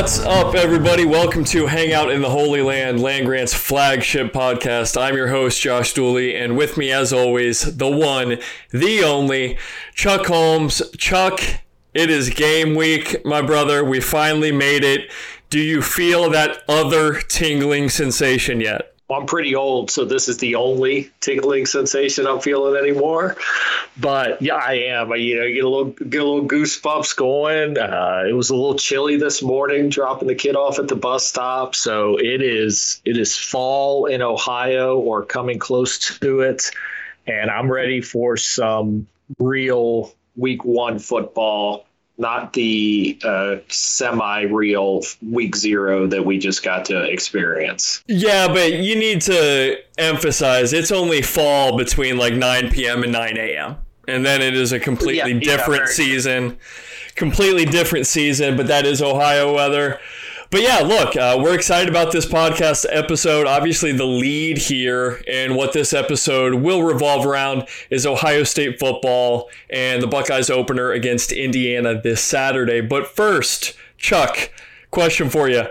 What's up, everybody? Welcome to Hangout in the Holy Land, Land Grant's flagship podcast. I'm your host, Josh Dooley, and with me, as always, the one, the only, Chuck Holmes. Chuck, it is game week, my brother. We finally made it. Do you feel that other tingling sensation yet? Well, I'm pretty old, so this is the only tingling sensation I'm feeling anymore. But yeah, I am. You get a little goosebumps going. It was a little chilly this morning, dropping the kid off at the bus stop. So it is fall in Ohio, or coming close to it, and I'm ready for some real Week One football. Not the semi-real week zero that we just got to experience. Yeah, but you need to emphasize it's only fall between like 9 p.m. and 9 a.m. And then it is a completely different season. Completely different season, but that is Ohio weather. But yeah, look, we're excited about this podcast episode. Obviously, the lead here and what this episode will revolve around is Ohio State football and the Buckeyes opener against Indiana this Saturday. But first, Chuck, question for you.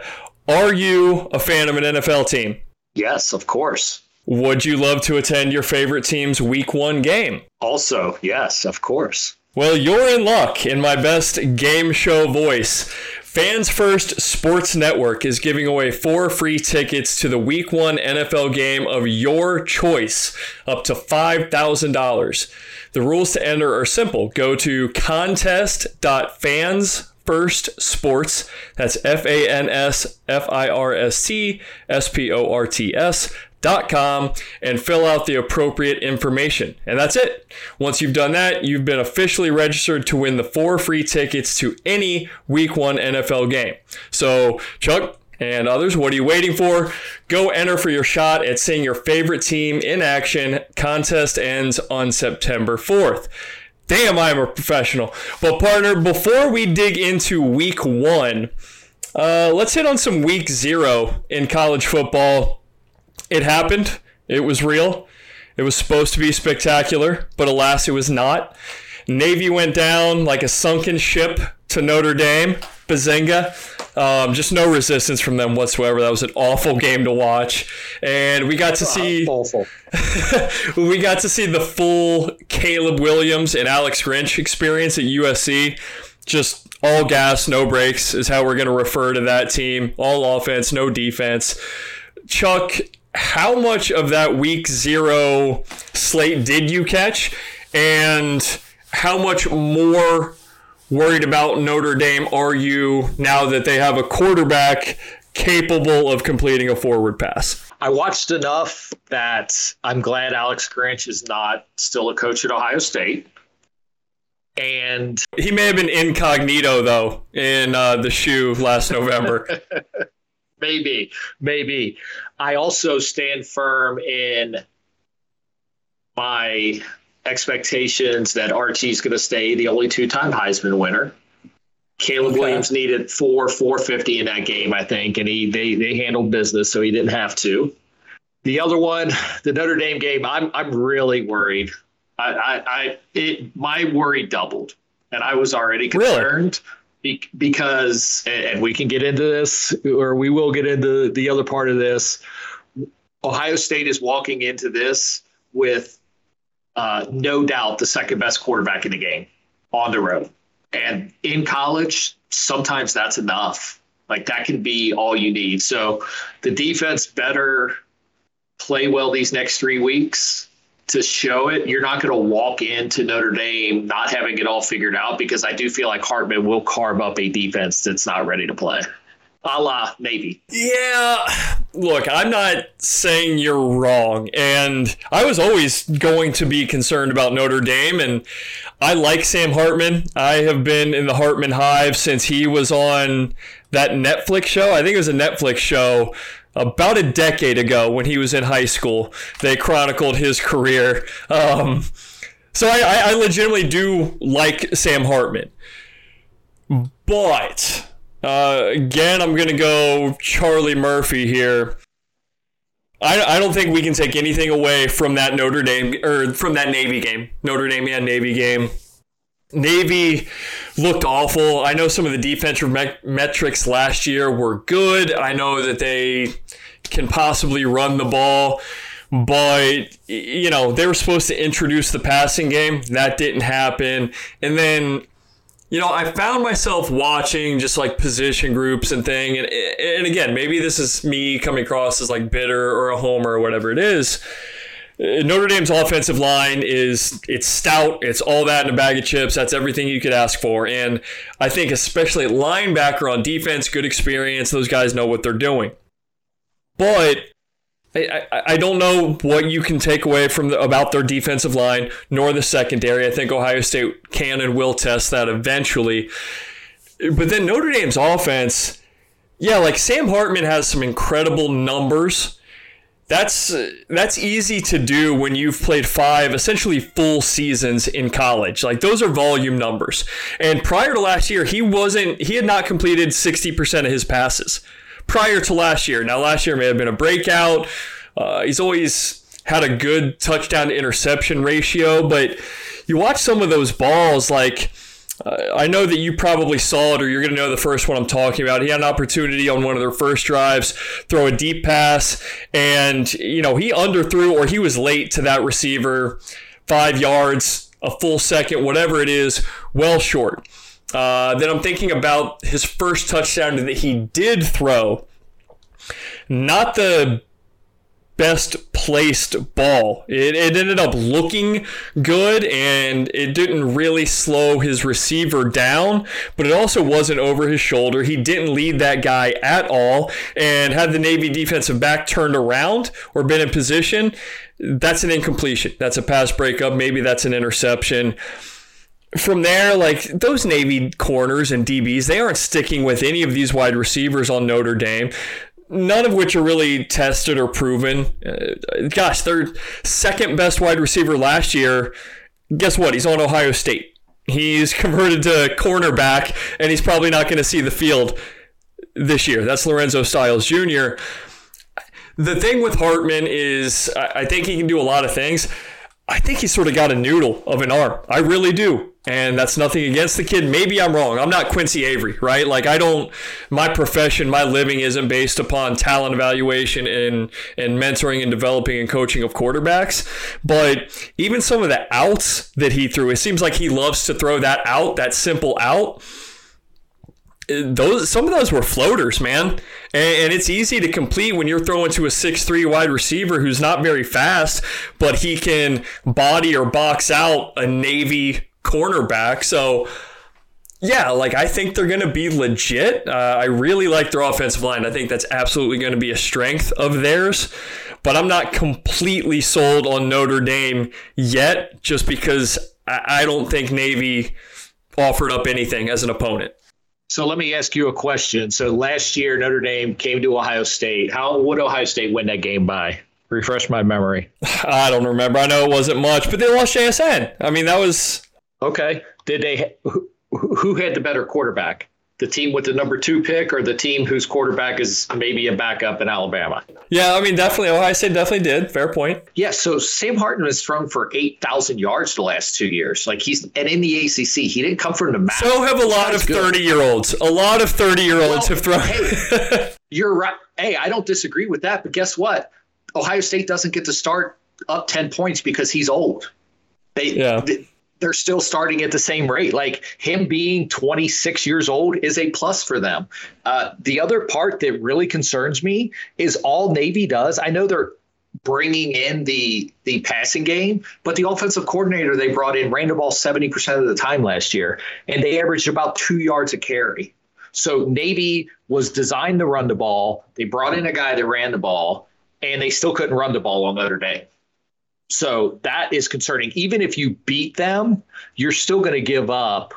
Are you a fan of an NFL team? Yes, of course. Would you love to attend your favorite team's Week 1 game? Also, yes, of course. Well, you're in luck in my best game show voice. Fans First Sports Network is giving away 4 free tickets to the Week 1 NFL game of your choice, up to $5,000. The rules to enter are simple. Go to contest.fansfirstsports, that's fansfirstsports.com, and fill out the appropriate information. And that's it. Once you've done that, you've been officially registered to win the 4 free tickets to any Week 1 NFL game. So, Chuck and others, what are you waiting for? Go enter for your shot at seeing your favorite team in action. Contest ends on September 4th. Damn, I'm a professional. But, partner, before we dig into Week 1, let's hit on some Week 0 in college football. It happened. It was real. It was supposed to be spectacular, but alas, it was not. Navy went down like a sunken ship to Notre Dame. Bazinga. Just no resistance from them whatsoever. That was an awful game to watch. And we got to see the full Caleb Williams and Alex Grinch experience at USC. Just all gas, no brakes is how we're going to refer to that team. All offense, no defense. Chuck, how much of that Week 0 slate did you catch? And how much more worried about Notre Dame are you now that they have a quarterback capable of completing a forward pass? I watched enough that I'm glad Alex Grinch is not still a coach at Ohio State. And he may have been incognito, though, in the shoe last November. Maybe. I also stand firm in my expectations that Archie's going to stay the only 2-time Heisman winner. Caleb Williams needed 450 in that game, I think, and they handled business, so he didn't have to. The other one, the Notre Dame game, I'm really worried. My worry doubled, and I was already concerned. Really? Because, and we can get into this, or we will get into the other part of this, Ohio State is walking into this with no doubt the second best quarterback in the game on the road. And in college, sometimes that's enough. Like, that can be all you need. So the defense better play well these next 3 weeks to show it. You're not going to walk into Notre Dame not having it all figured out, because I do feel like Hartman will carve up a defense that's not ready to play, a la Navy. Yeah, look, I'm not saying you're wrong. And I was always going to be concerned about Notre Dame. And I like Sam Hartman. I have been in the Hartman hive since he was on that Netflix show. I think it was a Netflix show about a decade ago when he was in high school. They chronicled his career. So I legitimately do like Sam Hartman. But again, I'm going to go Charlie Murphy here. I don't think we can take anything away from that Notre Dame, or from that Navy game, Notre Dame and Navy game. Navy looked awful. I know some of the defensive metrics last year were good. I know that they can possibly run the ball, but, you know, they were supposed to introduce the passing game. That didn't happen. And then, you know, I found myself watching just like position groups and thing. And again, maybe this is me coming across as like bitter or a homer or whatever it is. Notre Dame's offensive line it's stout. It's all that in a bag of chips. That's everything you could ask for. And I think especially at linebacker on defense, good experience. Those guys know what they're doing. But I don't know what you can take away from about their defensive line nor the secondary. I think Ohio State can and will test that eventually. But then Notre Dame's offense, like Sam Hartman has some incredible numbers. That's easy to do when you've played 5 essentially full seasons in college. Like those are volume numbers. And prior to last year, he had not completed 60% of his passes prior to last year. Now, last year may have been a breakout. He's always had a good touchdown to interception ratio, but you watch some of those balls like. I know that you probably saw it, or you're going to know the first one I'm talking about. He had an opportunity on one of their first drives, throw a deep pass, and, you know, he underthrew or he was late to that receiver 5 yards, a full second, whatever it is, well short. Then I'm thinking about his first touchdown that he did throw. Not the best placed ball. It ended up looking good, and it didn't really slow his receiver down, but it also wasn't over his shoulder. He didn't lead that guy at all, and had the Navy defensive back turned around or been in position, that's an incompletion. That's a pass breakup. Maybe that's an interception. From there, like those Navy corners and DBs, they aren't sticking with any of these wide receivers on Notre Dame. None of which are really tested or proven. Gosh, their second best wide receiver last year, guess what? He's on Ohio State. He's converted to cornerback, and he's probably not going to see the field this year. That's Lorenzo Styles Jr. The thing with Hartman is I think he can do a lot of things. I think he's sort of got a noodle of an arm. I really do. And that's nothing against the kid. Maybe I'm wrong. I'm not Quincy Avery, right? Like my profession, my living isn't based upon talent evaluation and mentoring and developing and coaching of quarterbacks. But even some of the outs that he threw, it seems like he loves to throw that out, that simple out. Some of those were floaters, man. And it's easy to complete when you're throwing to a 6'3 wide receiver who's not very fast, but he can body or box out a Navy cornerback. So, I think they're going to be legit. I really like their offensive line. I think that's absolutely going to be a strength of theirs. But I'm not completely sold on Notre Dame yet, just because I don't think Navy offered up anything as an opponent. So let me ask you a question. So last year, Notre Dame came to Ohio State. How would Ohio State win that game by? Refresh my memory. I don't remember. I know it wasn't much, but they lost JSN. I mean, that was... Okay. Who had the better quarterback? The team with the number 2 pick or the team whose quarterback is maybe a backup in Alabama? Yeah, I mean, definitely. Ohio State definitely did. Fair point. Yeah, so Sam Hartman has thrown for 8,000 yards the last 2 years. And in the ACC, he didn't come from the map. So have a lot of 30-year-olds. A lot of 30-year-olds have thrown. Hey, you're right. Hey, I don't disagree with that, but guess what? Ohio State doesn't get to start up 10 points because he's old. They're still starting at the same rate. Like him being 26 years old is a plus for them. The other part that really concerns me is all Navy does. I know they're bringing in the passing game, but the offensive coordinator they brought in ran the ball 70% of the time last year, and they averaged about 2 yards a carry. So Navy was designed to run the ball. They brought in a guy that ran the ball, and they still couldn't run the ball on Notre Dame. So that is concerning. Even if you beat them, you're still going to give up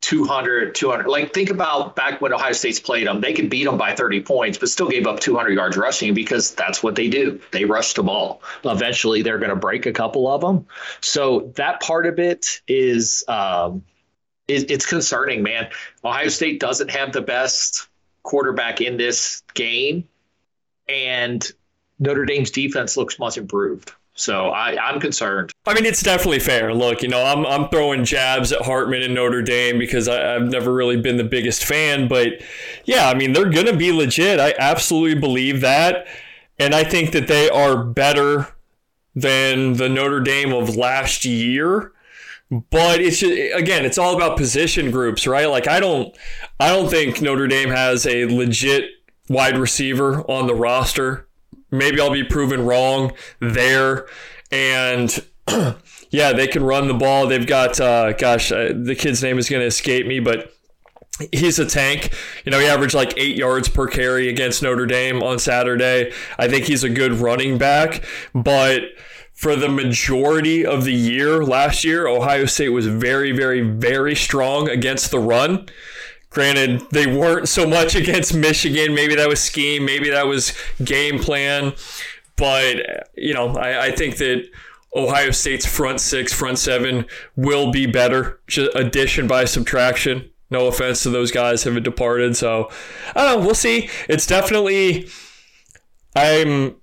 200. Like, think about back when Ohio State's played them. They could beat them by 30 points, but still gave up 200 yards rushing because that's what they do. They rush the ball. Eventually, they're going to break a couple of them. So that part of it is it's concerning, man. Ohio State doesn't have the best quarterback in this game, and Notre Dame's defense looks much improved. So I'm concerned. I mean, it's definitely fair. Look, you know, I'm throwing jabs at Hartman and Notre Dame because I've never really been the biggest fan. But, yeah, I mean, they're going to be legit. I absolutely believe that. And I think that they are better than the Notre Dame of last year. But it's just, again, it's all about position groups, right? Like, I don't think Notre Dame has a legit wide receiver on the roster. Maybe I'll be proven wrong there. And yeah, they can run the ball. They've got, the kid's name is going to escape me, but he's a tank. You know, he averaged like 8 yards per carry against Notre Dame on Saturday. I think he's a good running back, but for the majority of the year last year, Ohio State was very, very, very strong against the run. Granted, they weren't so much against Michigan. Maybe that was scheme. Maybe that was game plan. But, you know, I think that Ohio State's front six, front seven will be better. Just addition by subtraction. No offense to those guys who have departed. So, I don't know. We'll see. It's definitely... I'm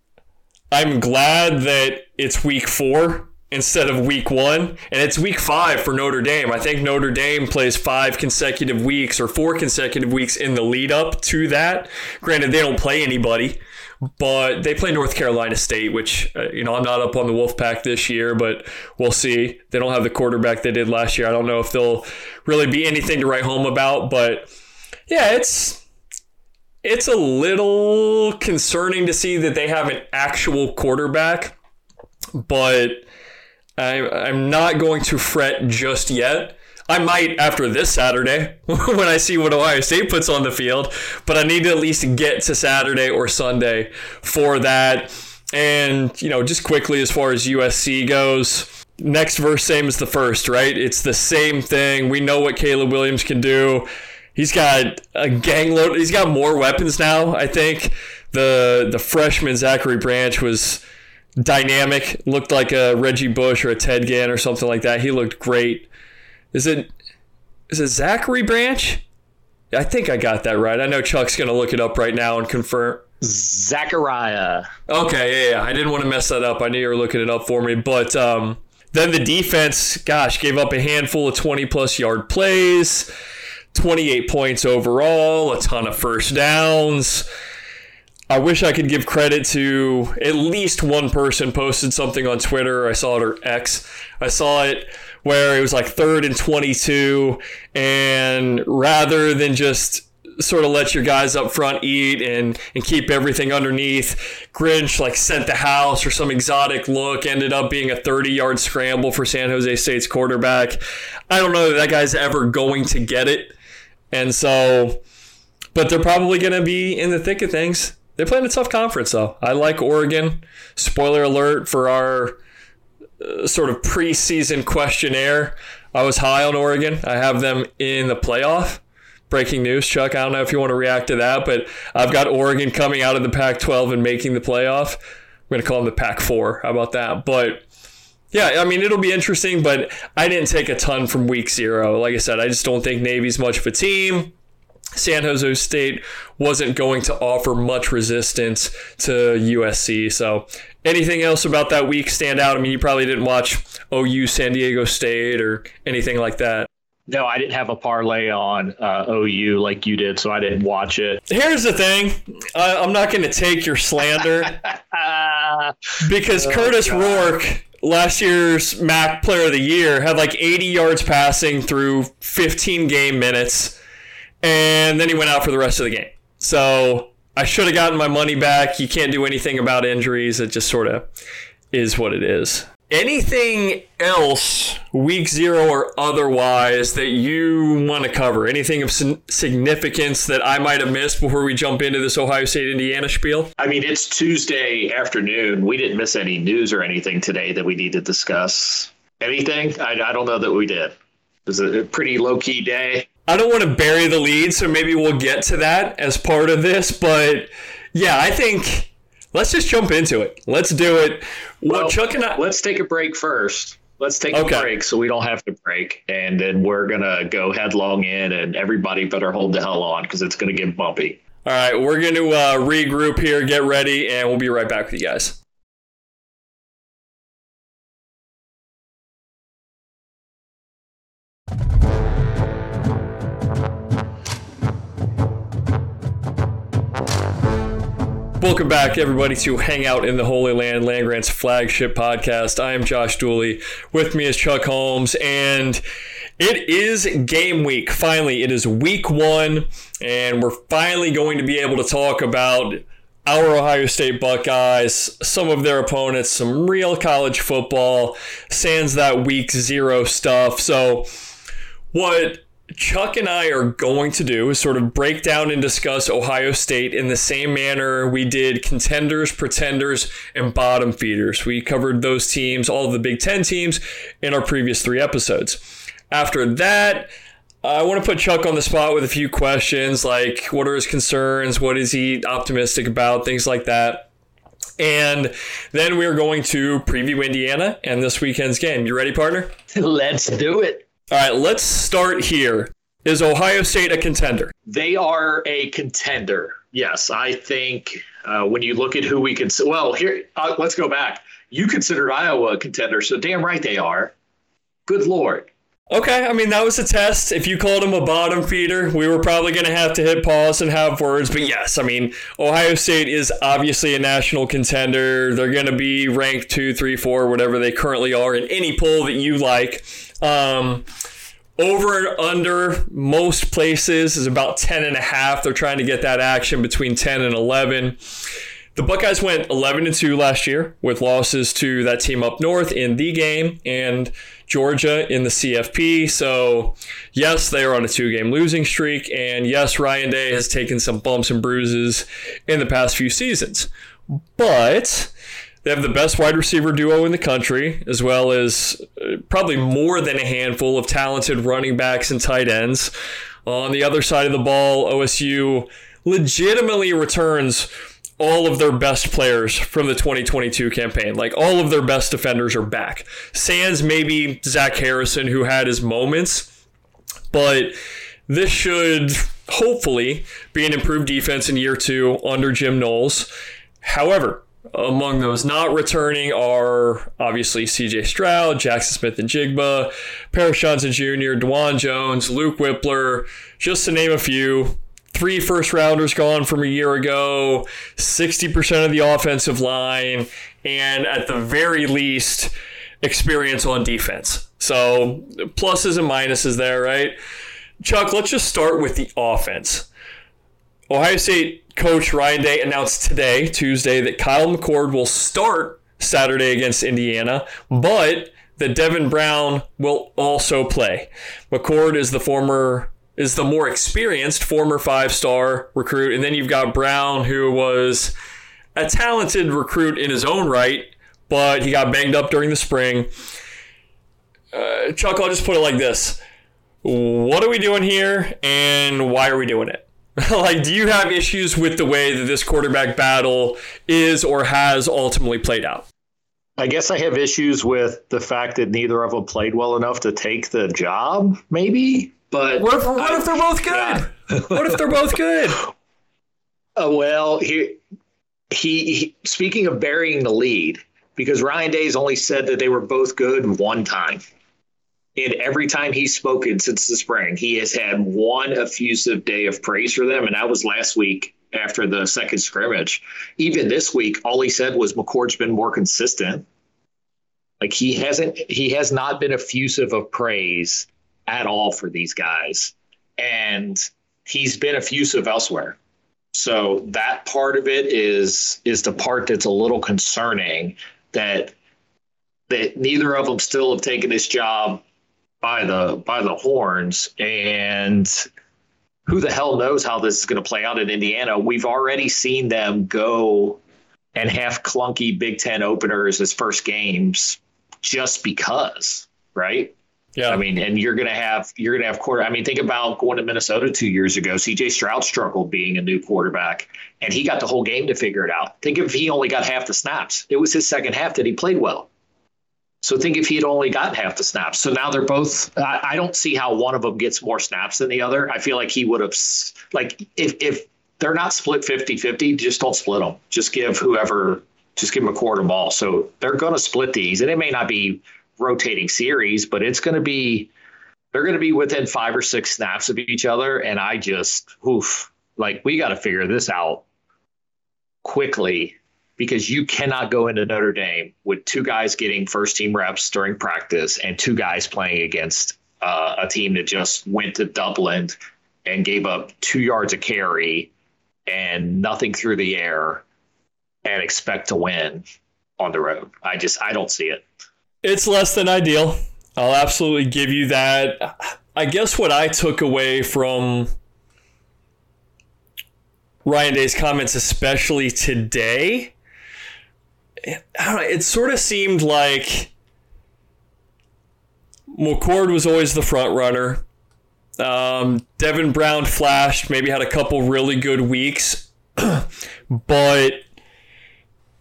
glad that it's week four instead of week one, and it's week five for Notre Dame. I think Notre Dame plays 5 consecutive weeks or 4 consecutive weeks in the lead up to that. Granted, they don't play anybody, but they play North Carolina State, which, you know, I'm not up on the Wolfpack this year, but we'll see. They don't have the quarterback they did last year. I don't know if they'll really be anything to write home about, but yeah, it's a little concerning to see that they have an actual quarterback, but I'm not going to fret just yet. I might after this Saturday when I see what Ohio State puts on the field, but I need to at least get to Saturday or Sunday for that. And, you know, just quickly as far as USC goes, next verse, same as the first, right? It's the same thing. We know what Caleb Williams can do. He's got a gang load. He's got more weapons now, I think. The freshman Zachary Branch was dynamic, looked like a Reggie Bush or a Ted Ginn or something like that. He looked great. Is it Zachary Branch? I think I got that right. I know Chuck's going to look it up right now and confirm. Zachariah. Okay, yeah. I didn't want to mess that up. I knew you were looking it up for me. But then the defense, gosh, gave up a handful of 20-plus yard plays. 28 points overall, a ton of first downs. I wish I could give credit to at least one person posted something on Twitter. I saw it, or X. I saw it where it was like 3rd and 22, and rather than just sort of let your guys up front eat and keep everything underneath, Grinch like sent the house or some exotic look, ended up being a 30-yard scramble for San Jose State's quarterback. I don't know that that guy's ever going to get it. And so, but they're probably going to be in the thick of things. They're playing a tough conference, though. I like Oregon. Spoiler alert for our sort of preseason questionnaire. I was high on Oregon. I have them in the playoff. Breaking news, Chuck. I don't know if you want to react to that, but I've got Oregon coming out of the Pac-12 and making the playoff. I'm going to call them the Pac-4. How about that? But yeah, I mean, it'll be interesting, but I didn't take a ton from week zero. Like I said, I just don't think Navy's much of a team. San Jose State wasn't going to offer much resistance to USC. So anything else about that week stand out? I mean, you probably didn't watch OU San Diego State or anything like that. No, I didn't have a parlay on OU like you did, so I didn't watch it. Here's the thing. I'm not going to take your slander because Curtis Rourke, last year's MAC Player of the Year, had like 80 yards passing through 15 game minutes, and then he went out for the rest of the game. So I should have gotten my money back. You can't do anything about injuries. It just sort of is what it is. Anything else, week zero or otherwise, that you want to cover? Anything of significance that I might have missed before we jump into this Ohio State-Indiana spiel? I mean, it's Tuesday afternoon. We didn't miss any news or anything today that we need to discuss. Anything? I don't know that we did. It was a pretty low-key day. I don't want to bury the lead, so maybe we'll get to that as part of this. But, yeah, I think... let's just jump into it. Let's do it. Well, Chuck and I... let's take a break first. Let's take a break so we don't have to break. And then we're going to go headlong in, and everybody better hold the hell on because it's going to get bumpy. All right. We're going to regroup here, get ready, and we'll be right back with you guys. Welcome back, everybody, to Hangout in the Holy Land, Land Grant's flagship podcast. I am Josh Dooley. With me is Chuck Holmes, and it is game week. Finally, it is week one, and we're finally going to be able to talk about our Ohio State Buckeyes, some of their opponents, some real college football, sans that week zero stuff. So what Chuck and I are going to do is sort of break down and discuss Ohio State in the same manner we did contenders, pretenders, and bottom feeders. We covered those teams, all of the Big Ten teams, in our previous three episodes. After that, I want to put Chuck on the spot with a few questions, like what are his concerns, what is he optimistic about, things like that. And then we're going to preview Indiana and this weekend's game. You ready, partner? Let's do it. All right, let's start here. Is Ohio State a contender? They are a contender, yes. I think when you look at who we consider, well, here, let's go back. You considered Iowa a contender, so damn right they are. Good Lord. Okay, I mean, that was a test. If you called him a bottom feeder, we were probably going to have to hit pause and have words. But yes, I mean, Ohio State is obviously a national contender. They're going to be ranked 2, 3, 4, whatever they currently are in any poll that you like. Over and under most places is about 10.5. They're trying to get that action between 10 and 11. The Buckeyes went 11-2 last year with losses to that team up north in the game and Georgia in the CFP. So, yes, they are on a 2-game losing streak. And, yes, Ryan Day has taken some bumps and bruises in the past few seasons. But they have the best wide receiver duo in the country, as well as probably more than a handful of talented running backs and tight ends. On the other side of the ball, OSU legitimately returns all of their best players from the 2022 campaign. Like, all of their best defenders are back. Sans maybe Zach Harrison, who had his moments. But this should hopefully be an improved defense in year two under Jim Knowles. However, among those not returning are obviously C.J. Stroud, Jackson Smith and Jigba, Paris Johnson Jr., Dwan Jones, Luke Whipler, just to name a few. 3 first-rounders gone from a year ago, 60% of the offensive line, and at the very least, experience on defense. So pluses and minuses there, right? Chuck, let's just start with the offense. Ohio State coach Ryan Day announced today, Tuesday, that Kyle McCord will start Saturday against Indiana, but that Devin Brown will also play. McCord is the more experienced former 5-star recruit. And then you've got Brown, who was a talented recruit in his own right, but he got banged up during the spring. Chuck, I'll just put it like this. What are we doing here, and why are we doing it? Like, do you have issues with the way that this quarterback battle is or has ultimately played out? I guess I have issues with the fact that neither of them played well enough to take the job, maybe? But what if they're both good? Yeah. What if they're both good? Well, he speaking of burying the lead, because Ryan Day's only said that they were both good one time. And every time he's spoken since the spring, he has had one effusive day of praise for them. And that was last week after the second scrimmage. Even this week, all he said was McCord's been more consistent. Like, he has not been effusive of praise at all for these guys, and he's been effusive elsewhere. So that part of it is the part that's a little concerning, that neither of them still have taken this job by the horns, and who the hell knows how this is going to play out in Indiana. We've already seen them go and have clunky Big Ten openers as first games just because, right? Yeah, I mean, and you're gonna have quarter. I mean, think about going to Minnesota 2 years ago. C.J. Stroud struggled being a new quarterback, and he got the whole game to figure it out. Think if he only got half the snaps. It was his second half that he played well. So think if he had only gotten half the snaps. So now they're both. I don't see how one of them gets more snaps than the other. I feel like he would have, like, if they're not split 50-50, just don't split them. Just give McCord a ball. So they're gonna split these, and it may not be rotating series, but they're going to be within 5 or 6 snaps of each other. And I just, we got to figure this out quickly, because you cannot go into Notre Dame with two guys getting first team reps during practice and two guys playing against a team that just went to Dublin and gave up 2 yards a carry and nothing through the air and expect to win on the road. I don't see it. It's less than ideal. I'll absolutely give you that. I guess what I took away from Ryan Day's comments, especially today, I don't know, it sort of seemed like McCord was always the front runner. Devin Brown flashed, maybe had a couple really good weeks, but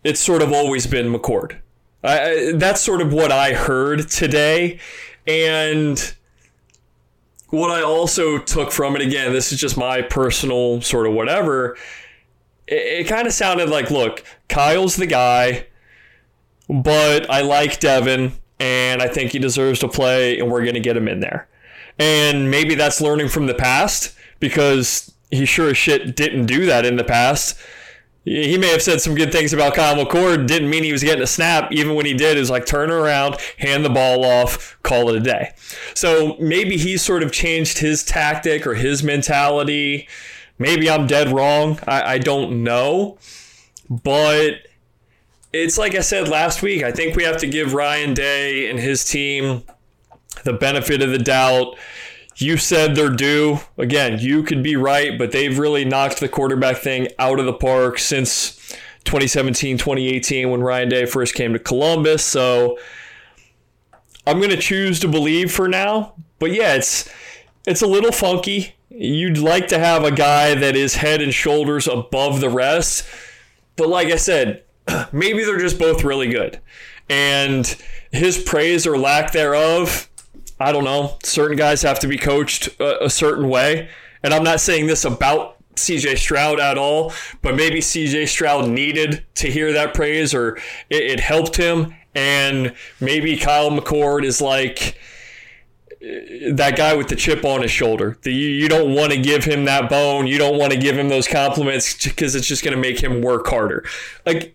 it's sort of always been McCord. That's sort of what I heard today. And what I also took from it, again, this is just my personal sort of whatever, it kind of sounded like, look, Kyle's the guy, but I like Devin, and I think he deserves to play, and we're going to get him in there. And maybe that's learning from the past, because he sure as shit didn't do that in the past. He may have said some good things about Kyle McCord, didn't mean he was getting a snap. Even when he did, it was like turn around, hand the ball off, call it a day. So maybe he sort of changed his tactic or his mentality. Maybe I'm dead wrong. I don't know. But it's like I said last week, I think we have to give Ryan Day and his team the benefit of the doubt. You said they're due. Again, you could be right, but they've really knocked the quarterback thing out of the park since 2017, 2018 when Ryan Day first came to Columbus. So I'm going to choose to believe for now. But yeah, it's a little funky. You'd like to have a guy that is head and shoulders above the rest. But like I said, maybe they're just both really good. And his praise or lack thereof, I don't know. Certain guys have to be coached a certain way. And I'm not saying this about C.J. Stroud at all, but maybe C.J. Stroud needed to hear that praise, or it helped him. And maybe Kyle McCord is like that guy with the chip on his shoulder. You don't want to give him that bone. You don't want to give him those compliments because it's just going to make him work harder. Like,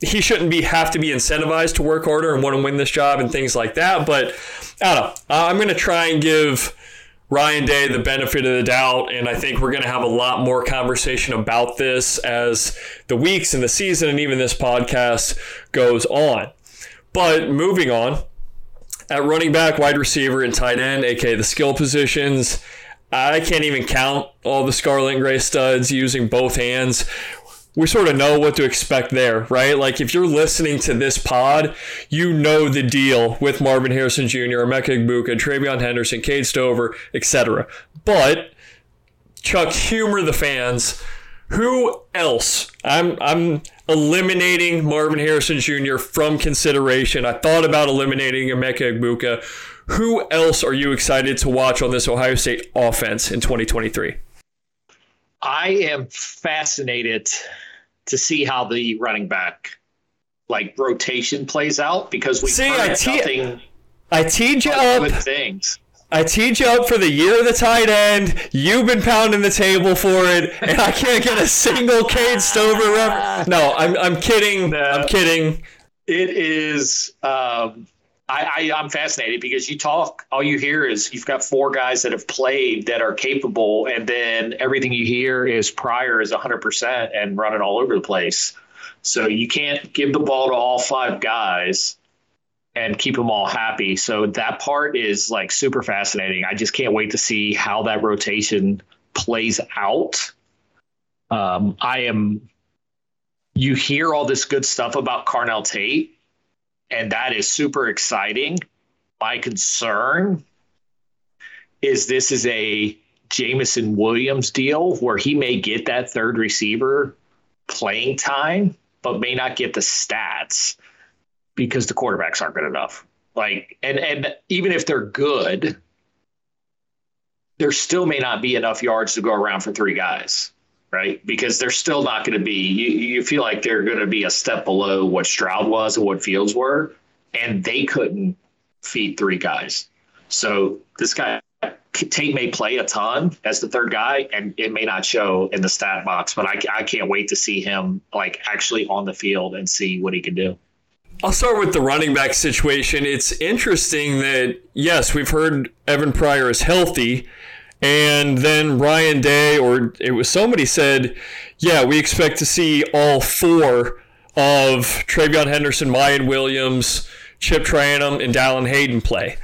he shouldn't have to be incentivized to work harder and want to win this job and things like that. But I don't know. I'm going to try and give Ryan Day the benefit of the doubt. And I think we're going to have a lot more conversation about this as the weeks and the season and even this podcast goes on. But moving on, at running back, wide receiver, and tight end, a.k.a. the skill positions, I can't even count all the scarlet and gray studs using both hands. We sort of know what to expect there, right? Like, if you're listening to this pod, you know the deal with Marvin Harrison Jr., Emeka Egbuka, TreVeyon Henderson, Cade Stover, etc. But, Chuck, humor the fans. Who else? I'm eliminating Marvin Harrison Jr. from consideration. I thought about eliminating Emeka Egbuka. Who else are you excited to watch on this Ohio State offense in 2023? I am fascinated to see how the running back rotation plays out, because we've heard nothing. I teed you up. Good things. I teed you up for the year of the tight end. You've been pounding the table for it, and I can't get a single Cade Stover reference. No, I'm kidding. No, I'm kidding. It is. I'm fascinated, because all you hear is you've got four guys that have played that are capable, and then everything you hear is Pryor is 100% and running all over the place. So you can't give the ball to all five guys and keep them all happy. So that part is super fascinating. I just can't wait to see how that rotation plays out. You hear all this good stuff about Carnell Tate, and that is super exciting. My concern is this is a Jamison Williams deal where he may get that third receiver playing time, but may not get the stats because the quarterbacks aren't good enough. And even if they're good, there still may not be enough yards to go around for three guys. Right? Because they're still not going to be, you feel like they're going to be a step below what Stroud was and what Fields were, and they couldn't feed three guys. So this guy Tate may play a ton as the third guy, and it may not show in the stat box, but I can't wait to see him like actually on the field and see what he can do. I'll start with the running back situation. It's interesting that, yes, we've heard Evan Pryor is healthy, and then Ryan Day, or it was somebody said, yeah, we expect to see all four of TreVeyon Henderson, Miyan Williams, Chip Trayanum, and Dallin Hayden play.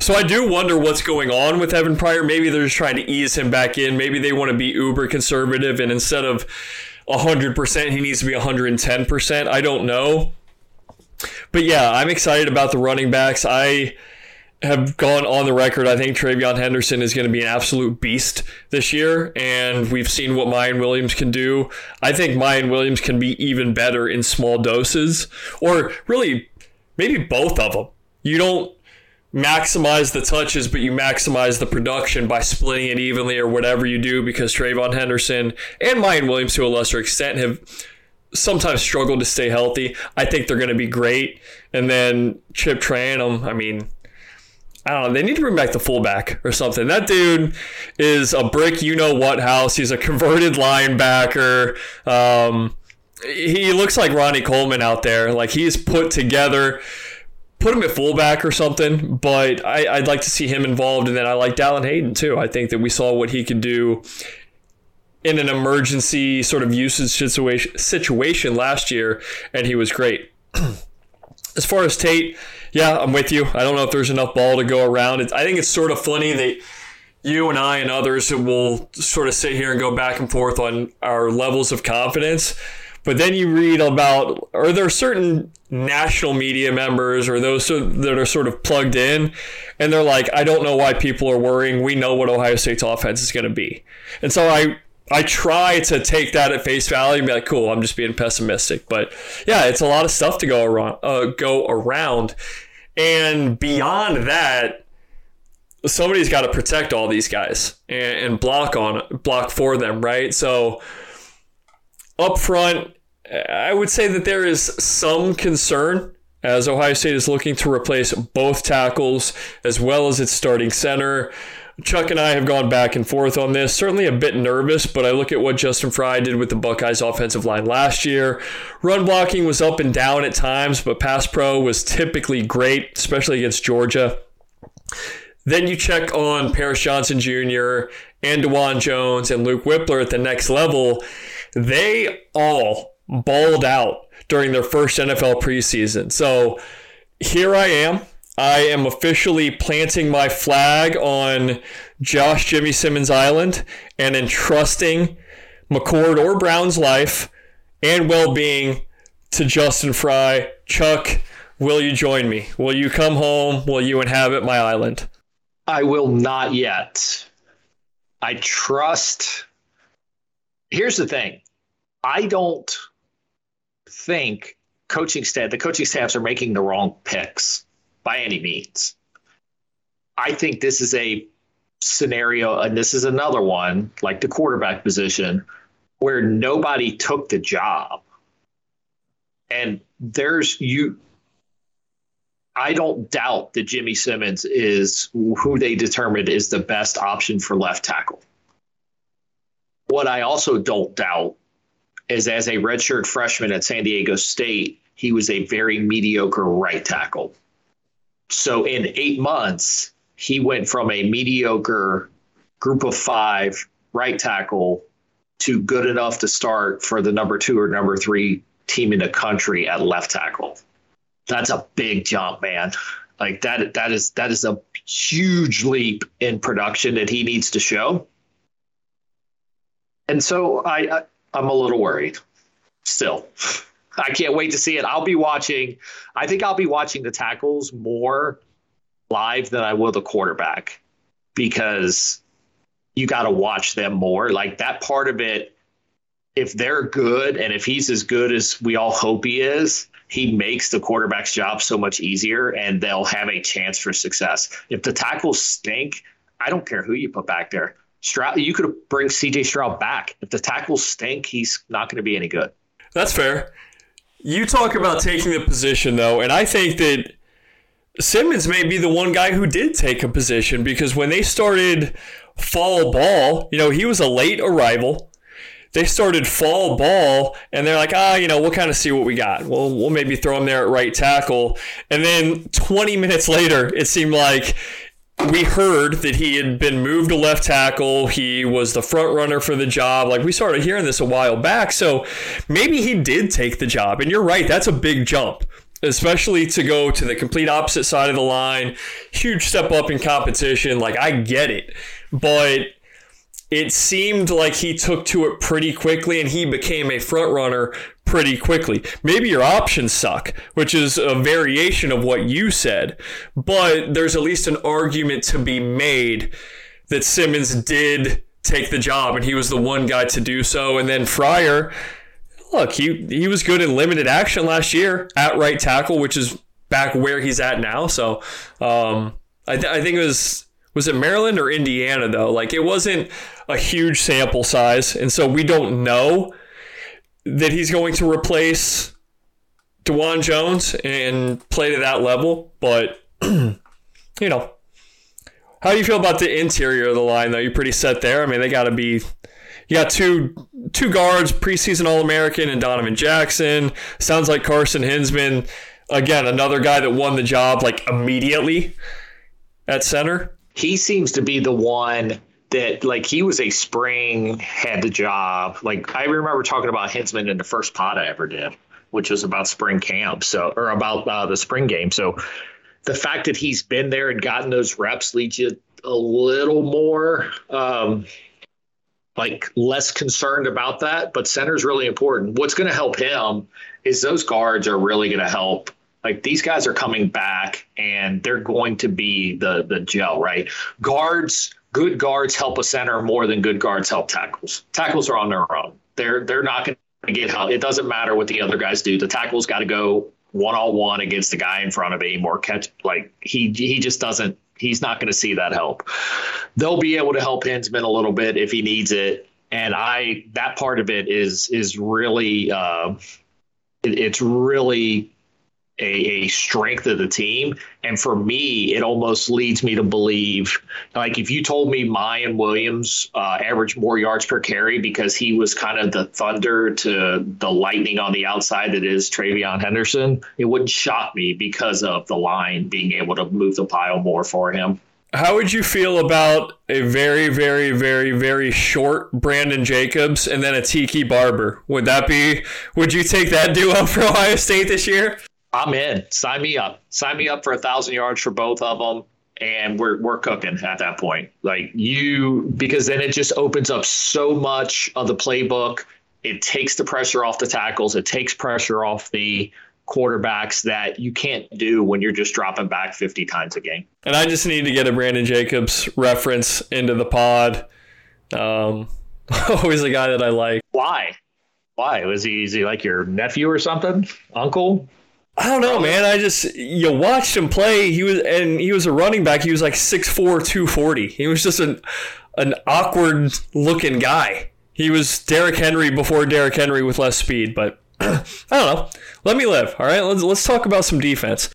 So I do wonder what's going on with Evan Pryor. Maybe they're just trying to ease him back in. Maybe they want to be uber conservative, and instead of 100%, he needs to be 110%. I don't know. But yeah, I'm excited about the running backs. I have gone on the record. I think TreVeyon Henderson is going to be an absolute beast this year, and we've seen what Miyan Williams can do. I think Miyan Williams can be even better in small doses, or really maybe both of them. You don't maximize the touches, but you maximize the production by splitting it evenly or whatever you do, because TreVeyon Henderson and Miyan Williams to a lesser extent have sometimes struggled to stay healthy. I think they're going to be great. And then Chip Trayanum, I mean, I don't know. They need to bring back the fullback or something. That dude is a brick, you know what house. He's a converted linebacker. He looks like Ronnie Coleman out there. Like, he's put together. Put him at fullback or something, but I'd like to see him involved. And then I like Dallin Hayden too. I think that we saw what he could do in an emergency sort of usage situation last year, and he was great. As far as Tate, yeah, I'm with you. I don't know if there's enough ball to go around. I think it's sort of funny that you and I and others will sort of sit here and go back and forth on our levels of confidence. But then you read about, are there certain national media members or those that are sort of plugged in, and they're like, I don't know why people are worrying. We know what Ohio State's offense is going to be. And so I try to take that at face value and be like, cool, I'm just being pessimistic. But yeah, it's a lot of stuff to go around. And beyond that, somebody's got to protect all these guys and block for them, right? So up front, I would say that there is some concern as Ohio State is looking to replace both tackles as well as its starting center. Chuck and I have gone back and forth on this. Certainly a bit nervous, but I look at what Justin Frye did with the Buckeyes offensive line last year. Run blocking was up and down at times, but pass pro was typically great, especially against Georgia. Then you check on Paris Johnson Jr. and DeJuan Jones and Luke Whipler at the next level. They all balled out during their first NFL preseason. So here I am. I am officially planting my flag on Josh Jimmy Simmons Island and entrusting McCord or Brown's life and well-being to Justin Frye. Chuck, will you join me? Will you come home? Will you inhabit my island? I will not yet. I trust. Here's the thing. I don't think the coaching staffs are making the wrong picks by any means. I think this is a scenario, and this is another one, like the quarterback position, where nobody took the job. And I don't doubt that Jimmy Simmons is who they determined is the best option for left tackle. What I also don't doubt is, as a redshirt freshman at San Diego State, he was a very mediocre right tackle. So in 8 months, he went from a mediocre group of five right tackle to good enough to start for the number two or number three team in the country at left tackle. That's a big jump, man. Like that is a huge leap in production that he needs to show. And so I'm a little worried still. I can't wait to see it. I think I'll be watching the tackles more live than I will the quarterback, because you got to watch them more. Like that part of it, if they're good and if he's as good as we all hope he is, he makes the quarterback's job so much easier and they'll have a chance for success. If the tackles stink, I don't care who you put back there. Stroud, you could bring C.J. Stroud back. If the tackles stink, he's not going to be any good. That's fair. You talk about taking the position, though, and I think that Simmons may be the one guy who did take a position, because when they started fall ball, you know, he was a late arrival. They started fall ball, and they're like, we'll kind of see what we got. We'll maybe throw him there at right tackle. And then 20 minutes later, it seemed like we heard that he had been moved to left tackle. He was the front runner for the job. Like, we started hearing this a while back. So maybe he did take the job. And you're right, that's a big jump, especially to go to the complete opposite side of the line. Huge step up in competition. Like, I get it. But it seemed like he took to it pretty quickly, and he became a front runner pretty quickly. Maybe your options suck, which is a variation of what you said, but there's at least an argument to be made that Simmons did take the job, and he was the one guy to do so. And then Fryer, look, he was good in limited action last year at right tackle, which is back where he's at now. So I think it was it Maryland or Indiana, though? Like, it wasn't a huge sample size. And so we don't know that he's going to replace DeJuan Jones and play to that level. But, how do you feel about the interior of the line, though? You're pretty set there. I mean, they got to be... You got two guards, preseason All-American and Donovan Jackson. Sounds like Carson Hinsman, again, another guy that won the job, like, immediately at center. He seems to be the one that, like, he was a spring, had the job. Like, I remember talking about Hinsman in the first pod I ever did, which was about spring camp, about the spring game. So the fact that he's been there and gotten those reps leads you a little more, less concerned about that. But center's really important. What's going to help him is those guards are really going to help. Like, these guys are coming back, and they're going to be the gel, right? Guards, good guards help a center more than good guards help tackles. Tackles are on their own. They're not going to get help. It doesn't matter what the other guys do. The tackle's got to go one-on-one against the guy in front of him or catch. Like, he just doesn't – he's not going to see that help. They'll be able to help Hinsman a little bit if he needs it, and that part of it is really it's really – a strength of the team. And for me, it almost leads me to believe, like, if you told me Miyan Williams averaged more yards per carry because he was kind of the thunder to the lightning on the outside that is TreVeyon Henderson, it wouldn't shock me because of the line being able to move the pile more for him. How would you feel about a very, very, very, very short Brandon Jacobs and then a Tiki Barber? Would you take that duo for Ohio State this year? I'm in. Sign me up. Sign me up for 1,000 yards for both of them, and we're cooking at that point. Because then it just opens up so much of the playbook. It takes the pressure off the tackles. It takes pressure off the quarterbacks that you can't do when you're just dropping back 50 times a game. And I just need to get a Brandon Jacobs reference into the pod. Always a guy that I like. Why? Is he like your nephew or something? Uncle? I don't know, man. You watched him play. He was a running back. He was like 6'4", 240. He was just an awkward looking guy. He was Derrick Henry before Derrick Henry with less speed. But I don't know. Let me live. All right, let's talk about some defense.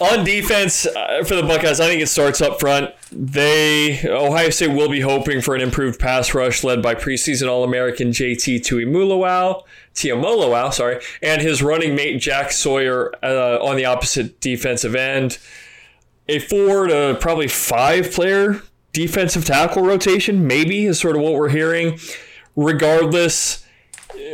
On defense for the Buckeyes, I think it starts up front. Ohio State will be hoping for an improved pass rush led by preseason All-American JT Tuimoloau, and his running mate Jack Sawyer on the opposite defensive end. A 4 to probably 5 player defensive tackle rotation, maybe, is sort of what we're hearing. Regardless,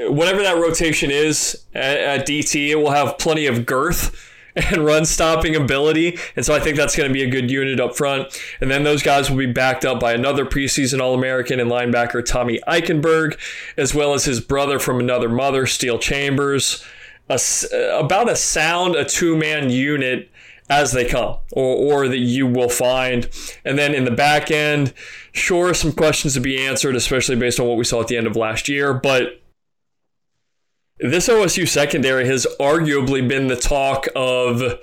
whatever that rotation is at DT, it will have plenty of girth and run-stopping ability. And so I think that's going to be a good unit up front. And then those guys will be backed up by another preseason All-American and linebacker Tommy Eichenberg, as well as his brother from another mother, Steel Chambers. About a two-man unit as they come, or that you will find. And then in the back end, sure, some questions to be answered, especially based on what we saw at the end of last year. But this OSU secondary has arguably been the talk of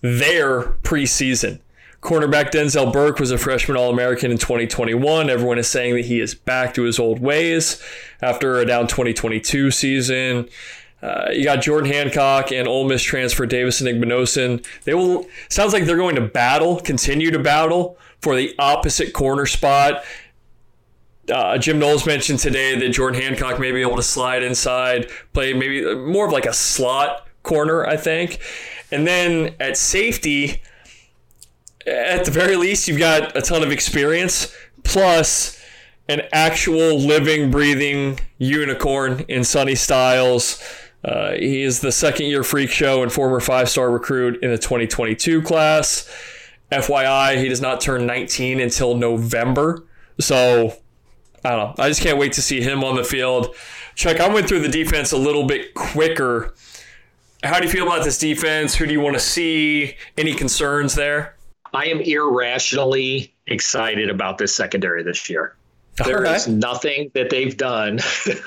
their preseason. Cornerback Denzel Burke was a freshman All-American in 2021. Everyone is saying that he is back to his old ways after a down 2022 season. You got Jordan Hancock and Ole Miss transfer Davison Igbenogson. They will, sounds like they're going to battle, continue to battle for the opposite corner spot. Jim Knowles mentioned today that Jordan Hancock may be able to slide inside, play maybe more of like a slot corner, I think. And then at safety, at the very least, you've got a ton of experience, plus an actual living, breathing unicorn in Sonny Styles. He is the second-year freak show and former five-star recruit in the 2022 class. FYI, he does not turn 19 until November. So, I don't know. I just can't wait to see him on the field. Chuck, I went through the defense a little bit quicker. How do you feel about this defense? Who do you want to see? Any concerns there? I am irrationally excited about this secondary this year. There is nothing that they've done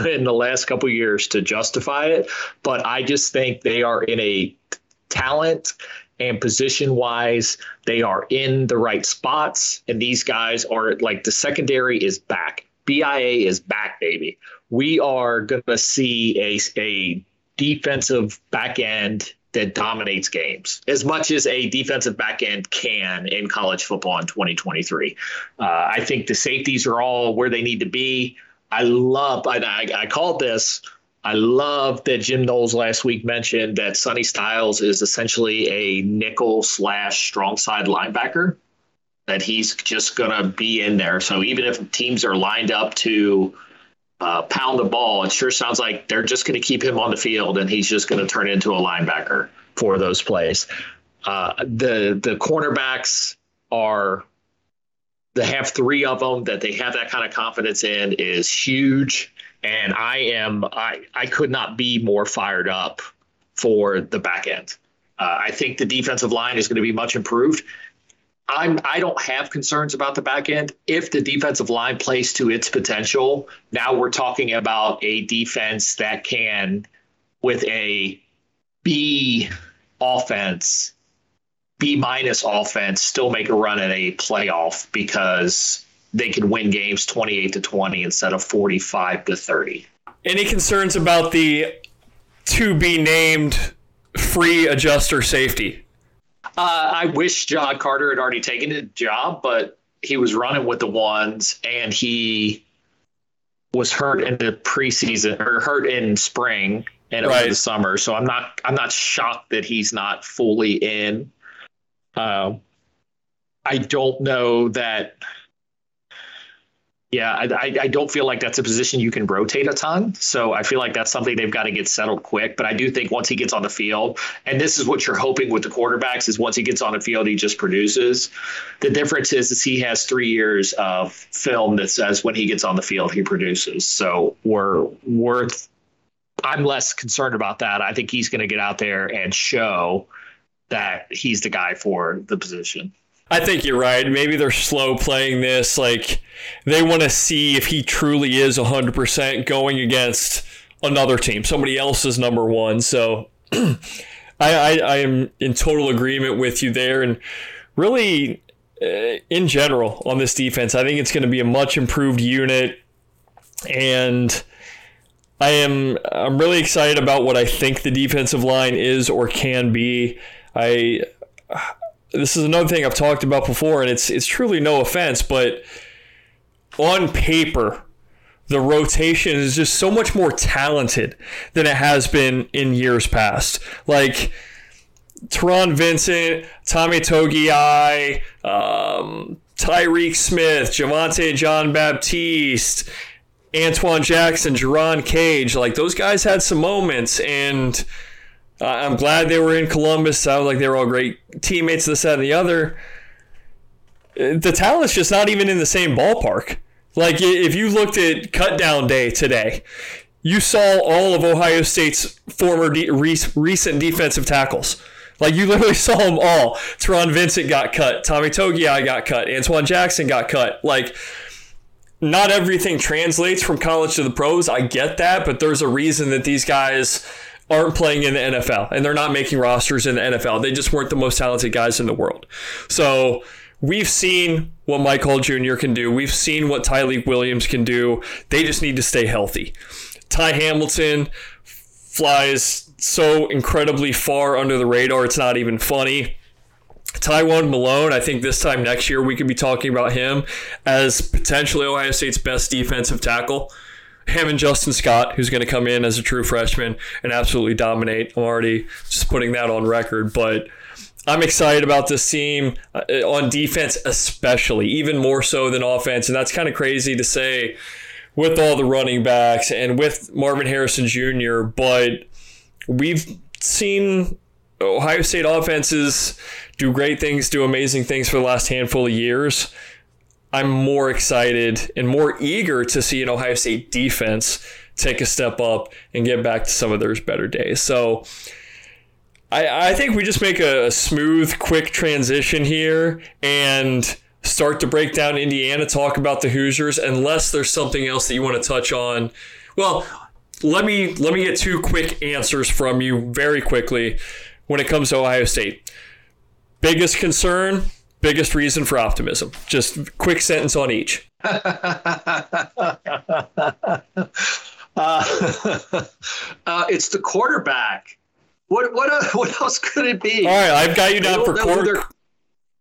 in the last couple of years to justify it, but I just think they are in a talent and position-wise, they are in the right spots, and these guys are like the secondary is back. BIA is back, baby. We are going to see a defensive back end that dominates games as much as a defensive back end can in college football in 2023. I think the safeties are all where they need to be. I love that Jim Knowles last week mentioned that Sonny Styles is essentially a nickel / strong side linebacker, that he's just going to be in there. So even if teams are lined up to pound the ball, it sure sounds like they're just going to keep him on the field and he's just going to turn into a linebacker for those plays. The cornerbacks are, they have three of them that they have that kind of confidence in is huge. And I could not be more fired up for the back end. I think the defensive line is going to be much improved. I don't have concerns about the back end. If the defensive line plays to its potential, now we're talking about a defense that can, with a B offense, B- offense, still make a run at a playoff because they can win games 28-20 instead of 45-30. Any concerns about the to-be-named free adjuster safety? I wish John Carter had already taken the job, but he was running with the ones and he was hurt in the preseason or hurt in spring and over the summer. So I'm not shocked that he's not fully in. I don't know that. Yeah, I don't feel like that's a position you can rotate a ton. So I feel like that's something they've got to get settled quick. But I do think once he gets on the field, and this is what you're hoping with the quarterbacks, is once he gets on the field, he just produces. The difference is he has 3 years of film that says when he gets on the field, he produces. So I'm less concerned about that. I think he's going to get out there and show that he's the guy for the position. I think you're right. Maybe they're slow playing this. Like, they want to see if he truly is 100% going against another team. Somebody else is number one. So I am in total agreement with you there. And really, in general, on this defense, I think it's going to be a much improved unit. And I'm really excited about what I think the defensive line is or can be. This is another thing I've talked about before, and it's truly no offense, but on paper, the rotation is just so much more talented than it has been in years past. Like Taron Vincent, Tommy Togiai, Tyreek Smith, Javonte Jean-Baptiste, Antoine Jackson, Jerron Cage. Like, those guys had some moments, and I'm glad they were in Columbus. Sounds like they were all great teammates, this, that, and the other. The talent's just not even in the same ballpark. Like, if you looked at cutdown day today, you saw all of Ohio State's former recent defensive tackles. Like, you literally saw them all. Taron Vincent got cut. Tommy Togiai got cut. Antoine Jackson got cut. Like, not everything translates from college to the pros. I get that, but there's a reason that these guys aren't playing in the NFL, and they're not making rosters in the NFL. They just weren't the most talented guys in the world. So we've seen what Mike Hall Jr. can do. We've seen what Tyreek Williams can do. They just need to stay healthy. Ty Hamilton, flies so incredibly far under the radar, it's not even funny. Taiwan Malone, I think this time next year we could be talking about him as potentially Ohio State's best defensive tackle. Him and Justin Scott, who's going to come in as a true freshman and absolutely dominate. I'm already just putting that on record, but I'm excited about this team on defense especially, even more so than offense, and that's kind of crazy to say with all the running backs and with Marvin Harrison Jr., but we've seen Ohio State offenses do great things, do amazing things for the last handful of years. I'm more excited and more eager to see an Ohio State defense take a step up and get back to some of their better days. So I think we just make a smooth, quick transition here and start to break down Indiana, talk about the Hoosiers, unless there's something else that you want to touch on. Well, let me get two quick answers from you very quickly when it comes to Ohio State. Biggest concern, biggest reason for optimism. Just quick sentence on each. It's the quarterback. What else could it be? All right, I've got you down for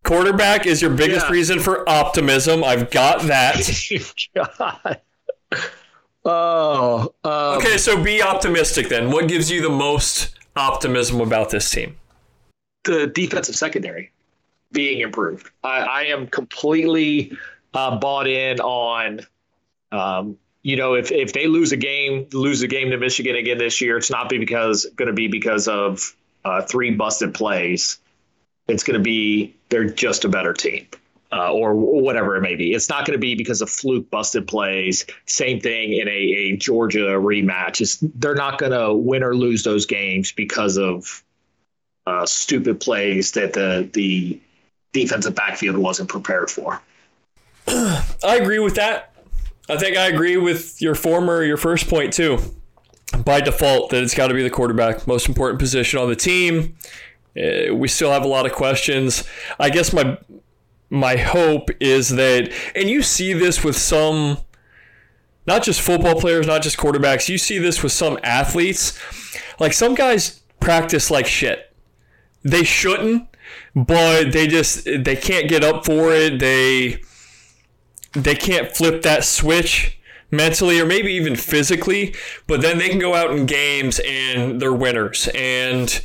quarterback is your biggest reason for optimism. I've got that. God. Oh. Okay, so be optimistic then. What gives you the most optimism about this team? The defensive secondary being improved. I am completely bought in on. If they lose a game to Michigan again this year, it's not because of three busted plays. It's going to be they're just a better team or whatever it may be. It's not going to be because of fluke busted plays. Same thing in a Georgia rematch. They're not going to win or lose those games because of stupid plays that the defensive backfield wasn't prepared for. I agree with that. I think I agree with your first point too, by default, that it's got to be the quarterback, most important position on the team. We still have a lot of questions. I guess my hope is that, and you see this with some, not just football players, not just quarterbacks, you see this with some athletes. Like some guys practice like shit. They shouldn't, but they can't get up for it. They can't flip that switch mentally or maybe even physically, but then they can go out in games and they're winners. And,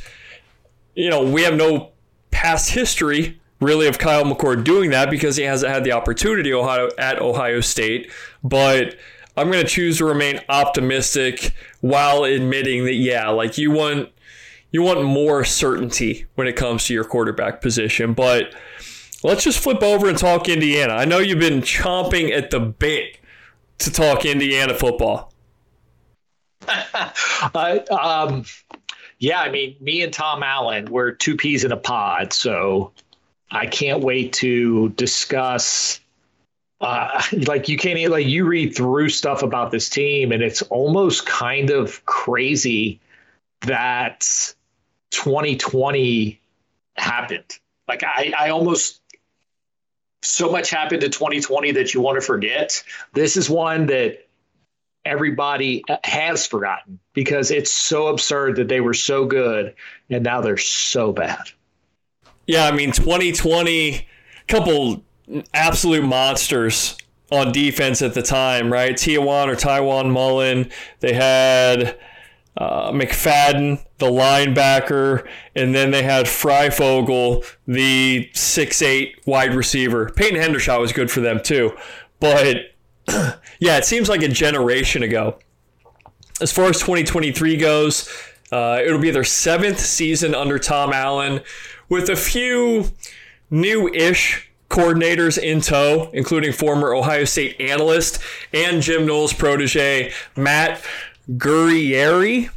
we have no past history really of Kyle McCord doing that because he hasn't had the opportunity at Ohio State. But I'm going to choose to remain optimistic while admitting that, you want more certainty when it comes to your quarterback position. But let's just flip over and talk Indiana. I know you've been chomping at the bit to talk Indiana football. Me and Tom Allen, we're two peas in a pod, so I can't wait to discuss. You read through stuff about this team, and it's almost kind of crazy that 2020 happened. Like I almost. So much happened in 2020 that you want to forget. This is one that everybody has forgotten because it's so absurd that they were so good and now they're so bad. Yeah, 2020, couple absolute monsters on defense at the time, right? Taiwan Mullen. They had McFadden, the linebacker, and then they had Freifogel, the 6'8 wide receiver. Peyton Hendershot was good for them too. But it seems like a generation ago. As far as 2023 goes, it'll be their 7th season under Tom Allen with a few new-ish coordinators in tow, including former Ohio State analyst and Jim Knowles protege Matt Guerrieri.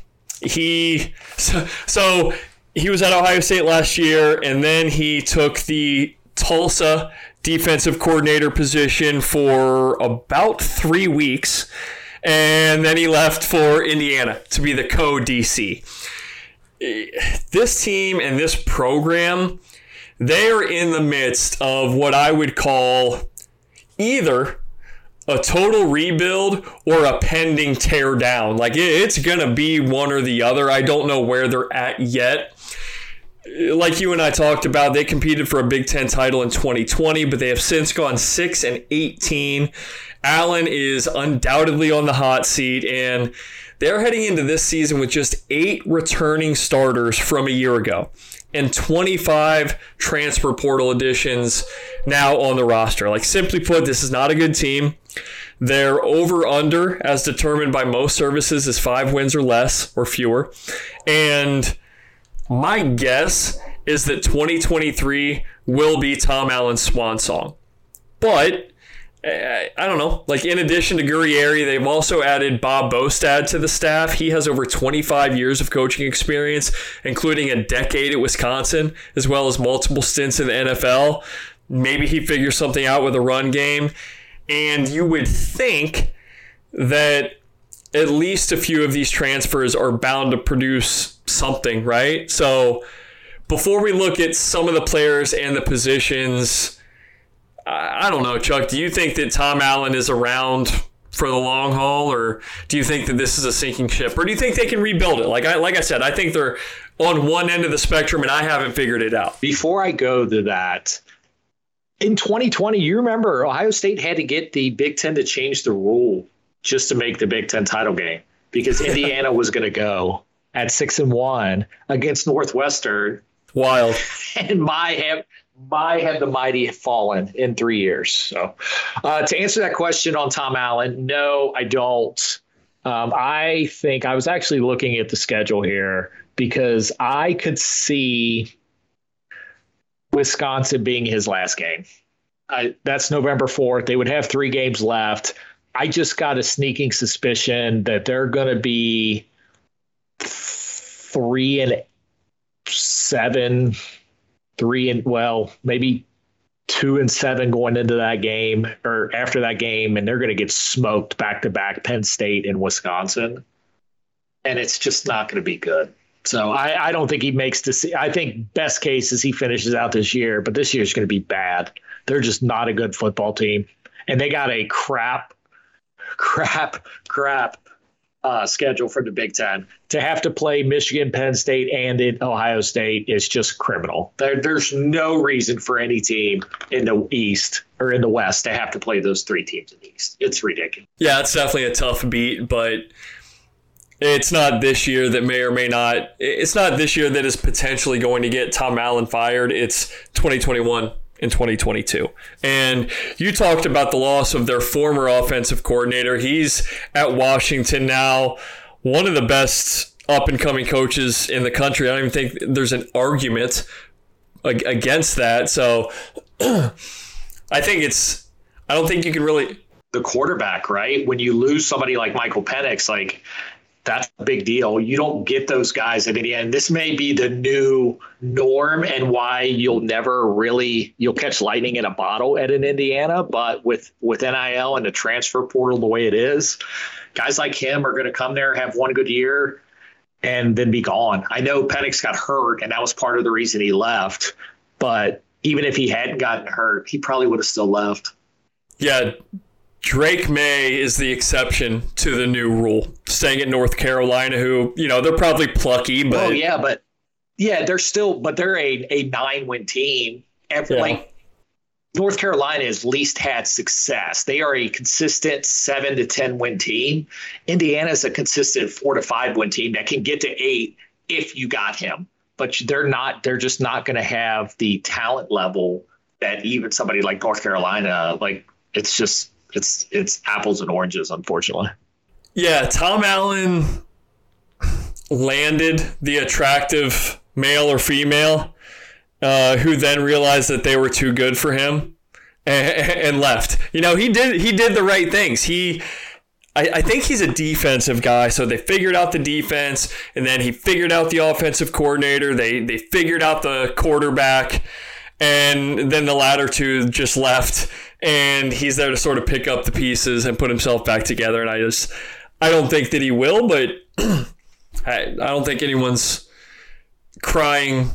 He was at Ohio State last year, and then he took the Tulsa defensive coordinator position for about 3 weeks, and then he left for Indiana to be the co-DC. This team and this program, they are in the midst of what I would call either a total rebuild or a pending teardown. Like, it's going to be one or the other. I don't know where they're at yet. Like you and I talked about, they competed for a Big Ten title in 2020, but they have since gone 6-18. Allen is undoubtedly on the hot seat, and they're heading into this season with just 8 returning starters from a year ago and 25 transfer portal additions now on the roster. Like, simply put, this is not a good team. Their over-under, as determined by most services, is 5 wins or less or fewer. And my guess is that 2023 will be Tom Allen's swan song. But I don't know. Like, in addition to Gurrieri, they've also added Bob Bostad to the staff. He has over 25 years of coaching experience, including a decade at Wisconsin, as well as multiple stints in the NFL. Maybe he figures something out with a run game. And you would think that at least a few of these transfers are bound to produce something, right? So before we look at some of the players and the positions, I don't know, Chuck, do you think that Tom Allen is around for the long haul, or do you think that this is a sinking ship, or do you think they can rebuild it? Like I said, I think they're on one end of the spectrum, and I haven't figured it out. Before I go to that, in 2020, you remember Ohio State had to get the Big Ten to change the rule just to make the Big Ten title game, because Indiana was going to go at 6-1 against Northwestern. Wild. And my have the mighty fallen in 3 years. So to answer that question on Tom Allen, no, I don't. I think I was actually looking at the schedule here because I could see Wisconsin being his last game. That's November 4th. They would have 3 games left. I just got a sneaking suspicion that they're going to be 3-7, 2-7 going into that game or after that game, and they're going to get smoked back-to-back Penn State and Wisconsin, and it's just not going to be good. So I don't think he makes this. I think best case is he finishes out this year, but this year's going to be bad. They're just not a good football team, and they got a crap schedule for the Big Ten. To have to play Michigan, Penn State, and Ohio State is just criminal. There's no reason for any team in the East or in the West to have to play those 3 teams in the East. It's ridiculous. Yeah, it's definitely a tough beat, but it's not this year that may or may not. It's not this year that is potentially going to get Tom Allen fired. It's 2021. In 2022. And you talked about the loss of their former offensive coordinator. He's at Washington now, one of the best up-and-coming coaches in the country. I don't even think there's an argument against that. So I don't think you can really. The quarterback, right? When you lose somebody like Michael Penix, like, that's a big deal. You don't get those guys at Indiana. This may be the new norm and why you'll catch lightning in a bottle at an Indiana. But with NIL and the transfer portal the way it is, guys like him are going to come there, have one good year, and then be gone. I know Penix got hurt, and that was part of the reason he left. But even if he hadn't gotten hurt, he probably would have still left. Yeah. Drake May is the exception to the new rule, staying at North Carolina, who, they're probably plucky, but. Oh, yeah, but they're a 9-win team. North Carolina has least had success. They are a consistent 7 to 10 win team. Indiana is a consistent 4 to 5 win team that can get to 8 if you got him, but they're just not going to have the talent level that even somebody like North Carolina, like, it's just. It's apples and oranges, unfortunately. Yeah, Tom Allen landed the attractive male or female who then realized that they were too good for him and left. He did the right things. I think he's a defensive guy, so they figured out the defense, and then he figured out the offensive coordinator. They figured out the quarterback, and then the latter two just left. And he's there to sort of pick up the pieces and put himself back together. And I don't think that he will, but I don't think anyone's crying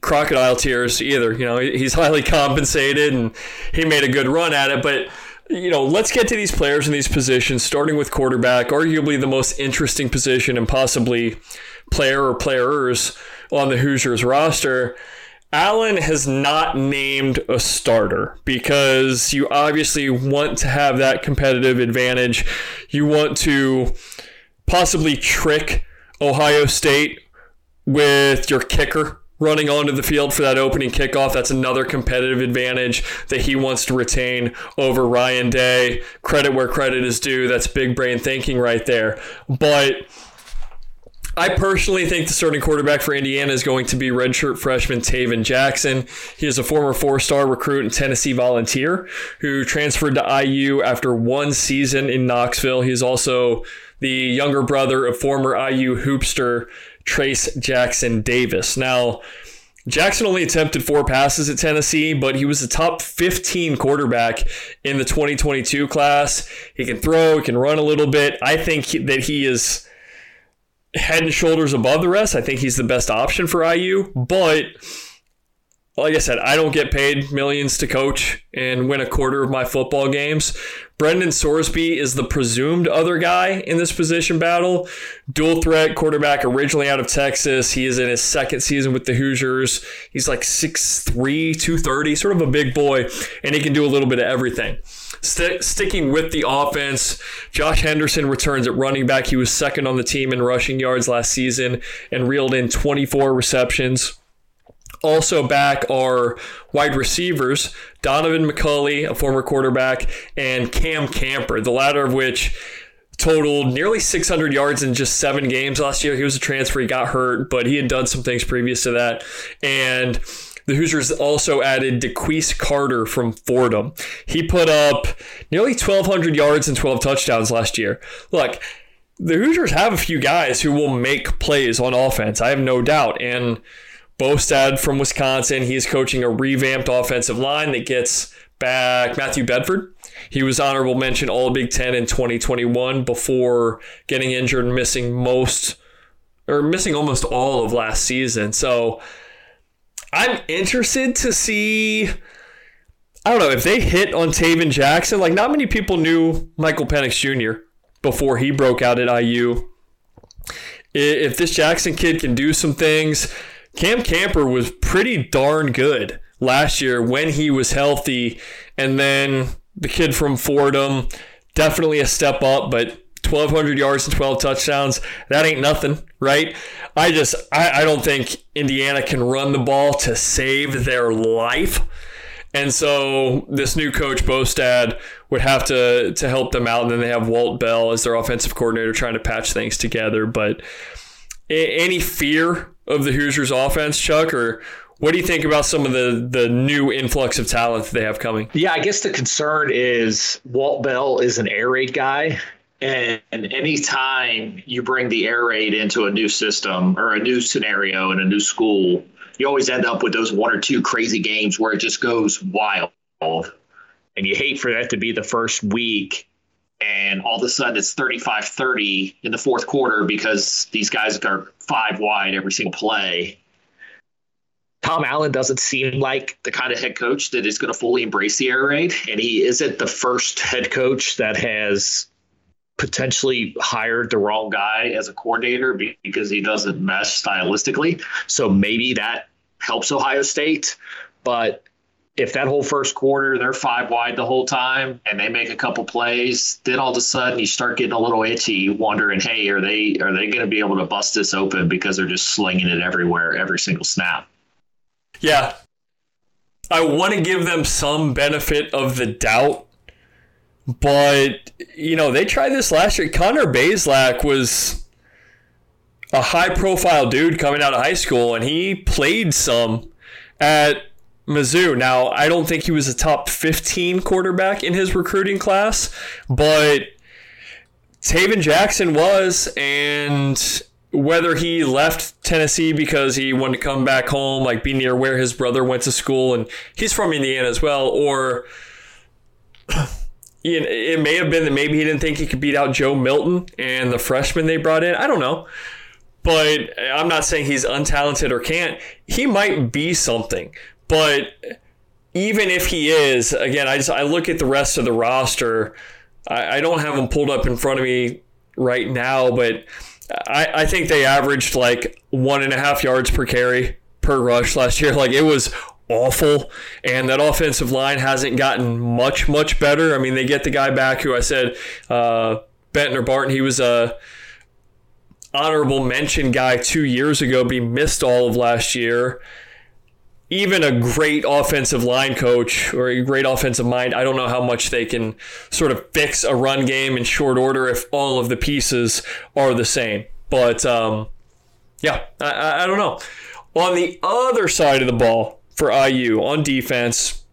crocodile tears either. He's highly compensated and he made a good run at it. But you know, let's get to these players in these positions, starting with quarterback, arguably the most interesting position and possibly player or players on the Hoosiers roster. Allen has not named a starter because you obviously want to have that competitive advantage. You want to possibly trick Ohio State with your kicker running onto the field for that opening kickoff. That's another competitive advantage that he wants to retain over Ryan Day. Credit where credit is due. That's big brain thinking right there. But I personally think the starting quarterback for Indiana is going to be redshirt freshman Taven Jackson. He is a former four-star recruit and Tennessee Volunteer who transferred to IU after one season in Knoxville. He is also the younger brother of former IU hoopster Trace Jackson Davis. Now, Jackson only attempted 4 passes at Tennessee, but he was the top 15 quarterback in the 2022 class. He can throw, he can run a little bit. I think that he is head and shoulders above the rest. I think he's the best option for IU, but like I said, I don't get paid millions to coach and win a quarter of my football games. Brendan Sorsby is the presumed other guy in this position battle. Dual threat quarterback originally out of Texas. He is in his second season with the Hoosiers. He's like 6'3", 230, sort of a big boy, and he can do a little bit of everything. Sticking with the offense, Josh Henderson returns at running back. He was second on the team in rushing yards last season and reeled in 24 receptions. Also back are wide receivers Donovan McCauley, a former quarterback, and Cam Camper, the latter of which totaled nearly 600 yards in just 7 games last year. He was a transfer. He got hurt, but he had done some things previous to that. And the Hoosiers also added DeQuise Carter from Fordham. He put up nearly 1,200 yards and 12 touchdowns last year. Look, the Hoosiers have a few guys who will make plays on offense. I have no doubt. And Bostad from Wisconsin, he's coaching a revamped offensive line that gets back Matthew Bedford. He was honorable mention All-Big Ten in 2021 before getting injured and missing almost all of last season. So I'm interested to see, I don't know, if they hit on Taven Jackson. Like, not many people knew Michael Penix Jr. before he broke out at IU. If this Jackson kid can do some things, Cam Camper was pretty darn good last year when he was healthy. And then the kid from Fordham, definitely a step up, but 1,200 yards and 12 touchdowns, that ain't nothing, right? I don't think Indiana can run the ball to save their life. And so this new coach, Bostad, would have to help them out. And then they have Walt Bell as their offensive coordinator trying to patch things together. But any fear of the Hoosiers offense, Chuck, or what do you think about some of the new influx of talent that they have coming? Yeah, I guess the concern is Walt Bell is an air raid guy. And anytime you bring the air raid into a new system or a new scenario in a new school, you always end up with those one or two crazy games where it just goes wild. And you hate for that to be the first week. And all of a sudden it's 35-30 in the fourth quarter because these guys are 5 wide every single play. Tom Allen doesn't seem like the kind of head coach that is going to fully embrace the air raid. And he isn't the first head coach that has potentially hired the wrong guy as a coordinator because he doesn't mesh stylistically. So maybe that helps Ohio State. But if that whole first quarter, they're 5 wide the whole time and they make a couple plays, then all of a sudden you start getting a little itchy wondering, hey, are they going to be able to bust this open because they're just slinging it everywhere, every single snap. Yeah. I want to give them some benefit of the doubt. But, you know, they tried this last year. Connor Bazelak was a high-profile dude coming out of high school, and he played some at Mizzou. Now, I don't think he was a top 15 quarterback in his recruiting class, but Taven Jackson was, and whether he left Tennessee because he wanted to come back home, like be near where his brother went to school, and he's from Indiana as well, or it may have been that maybe he didn't think he could beat out Joe Milton and the freshman they brought in. I don't know. But I'm not saying he's untalented or can't. He might be something. But even if he is, again, I look at the rest of the roster. I don't have them pulled up in front of me right now, but I think they averaged like 1.5 yards per carry per rush last year. Like, it was awful. And that offensive line hasn't gotten much better. I mean, they get the guy back who I said, Bentner Barton. He was a honorable mention guy 2 years ago, but he missed all of last year. Even a great offensive line coach or a great offensive mind, I don't know how much they can sort of fix a run game in short order if all of the pieces are the same. But, I don't know. On the other side of the ball for IU, on defense,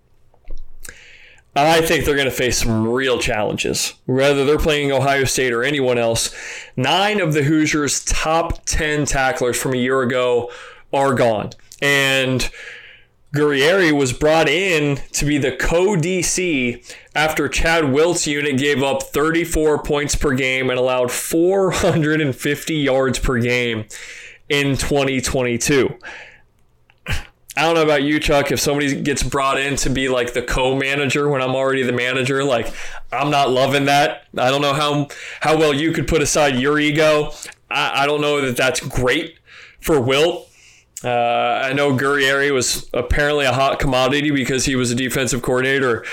I think they're going to face some real challenges, whether they're playing Ohio State or anyone else. 9 of the Hoosiers' top 10 tacklers from a year ago are gone. And Guerrieri was brought in to be the co-DC after Chad Wilt's unit gave up 34 points per game and allowed 450 yards per game in 2022. I don't know about you, Chuck, if somebody gets brought in to be like the co-manager when I'm already the manager, like, I'm not loving that. I don't know how well you could put aside your ego. I don't know that that's great for Wilt. I know Guerrieri was apparently a hot commodity because he was a defensive coordinator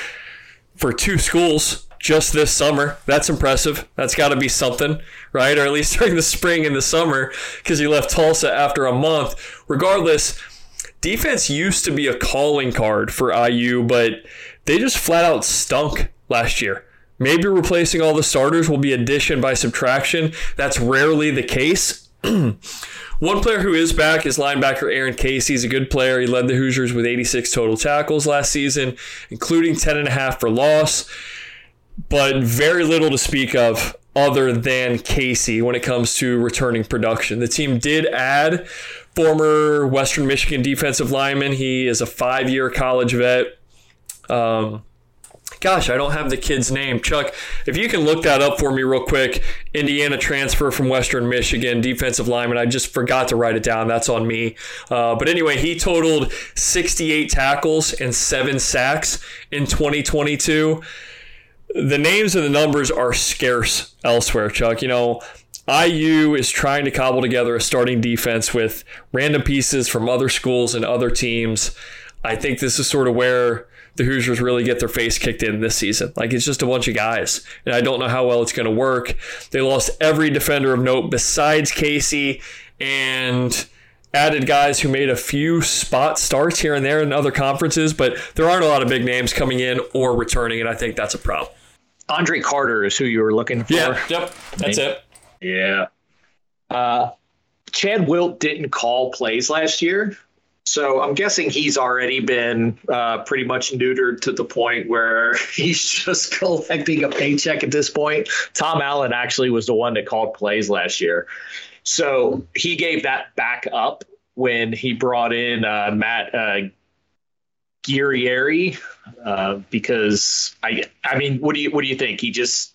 for 2 schools just this summer. That's impressive. That's got to be something, right? Or at least during the spring and the summer, because he left Tulsa after a month. Regardless, defense used to be a calling card for IU, but they just flat out stunk last year. Maybe replacing all the starters will be addition by subtraction. That's rarely the case. One player who is back is linebacker Aaron Casey. He's a good player. He led the Hoosiers with 86 total tackles last season, including 10.5 for loss, but very little to speak of other than Casey when it comes to returning production. The team did add former Western Michigan defensive lineman. He is a 5-year college vet. Gosh, I don't have the kid's name. Chuck, if you can look that up for me real quick, Indiana transfer from Western Michigan, defensive lineman. I just forgot to write it down. That's on me. But anyway, he totaled 68 tackles and 7 sacks in 2022. The names and the numbers are scarce elsewhere, Chuck. You know, IU is trying to cobble together a starting defense with random pieces from other schools and other teams. I think this is sort of where the Hoosiers really get their face kicked in this season. Like, it's just a bunch of guys, and I don't know how well it's going to work. They lost every defender of note besides Casey and added guys who made a few spot starts here and there in other conferences, but there aren't a lot of big names coming in or returning, and I think that's a problem. Andre Carter is who you were looking for. Yeah, yep, that's it. Yeah. Chad Wilt didn't call plays last year. So I'm guessing he's already been pretty much neutered to the point where he's just collecting a paycheck at this point. Tom Allen actually was the one that called plays last year. So he gave that back up when he brought in Matt Guerrieri because, I mean, what do you think? He just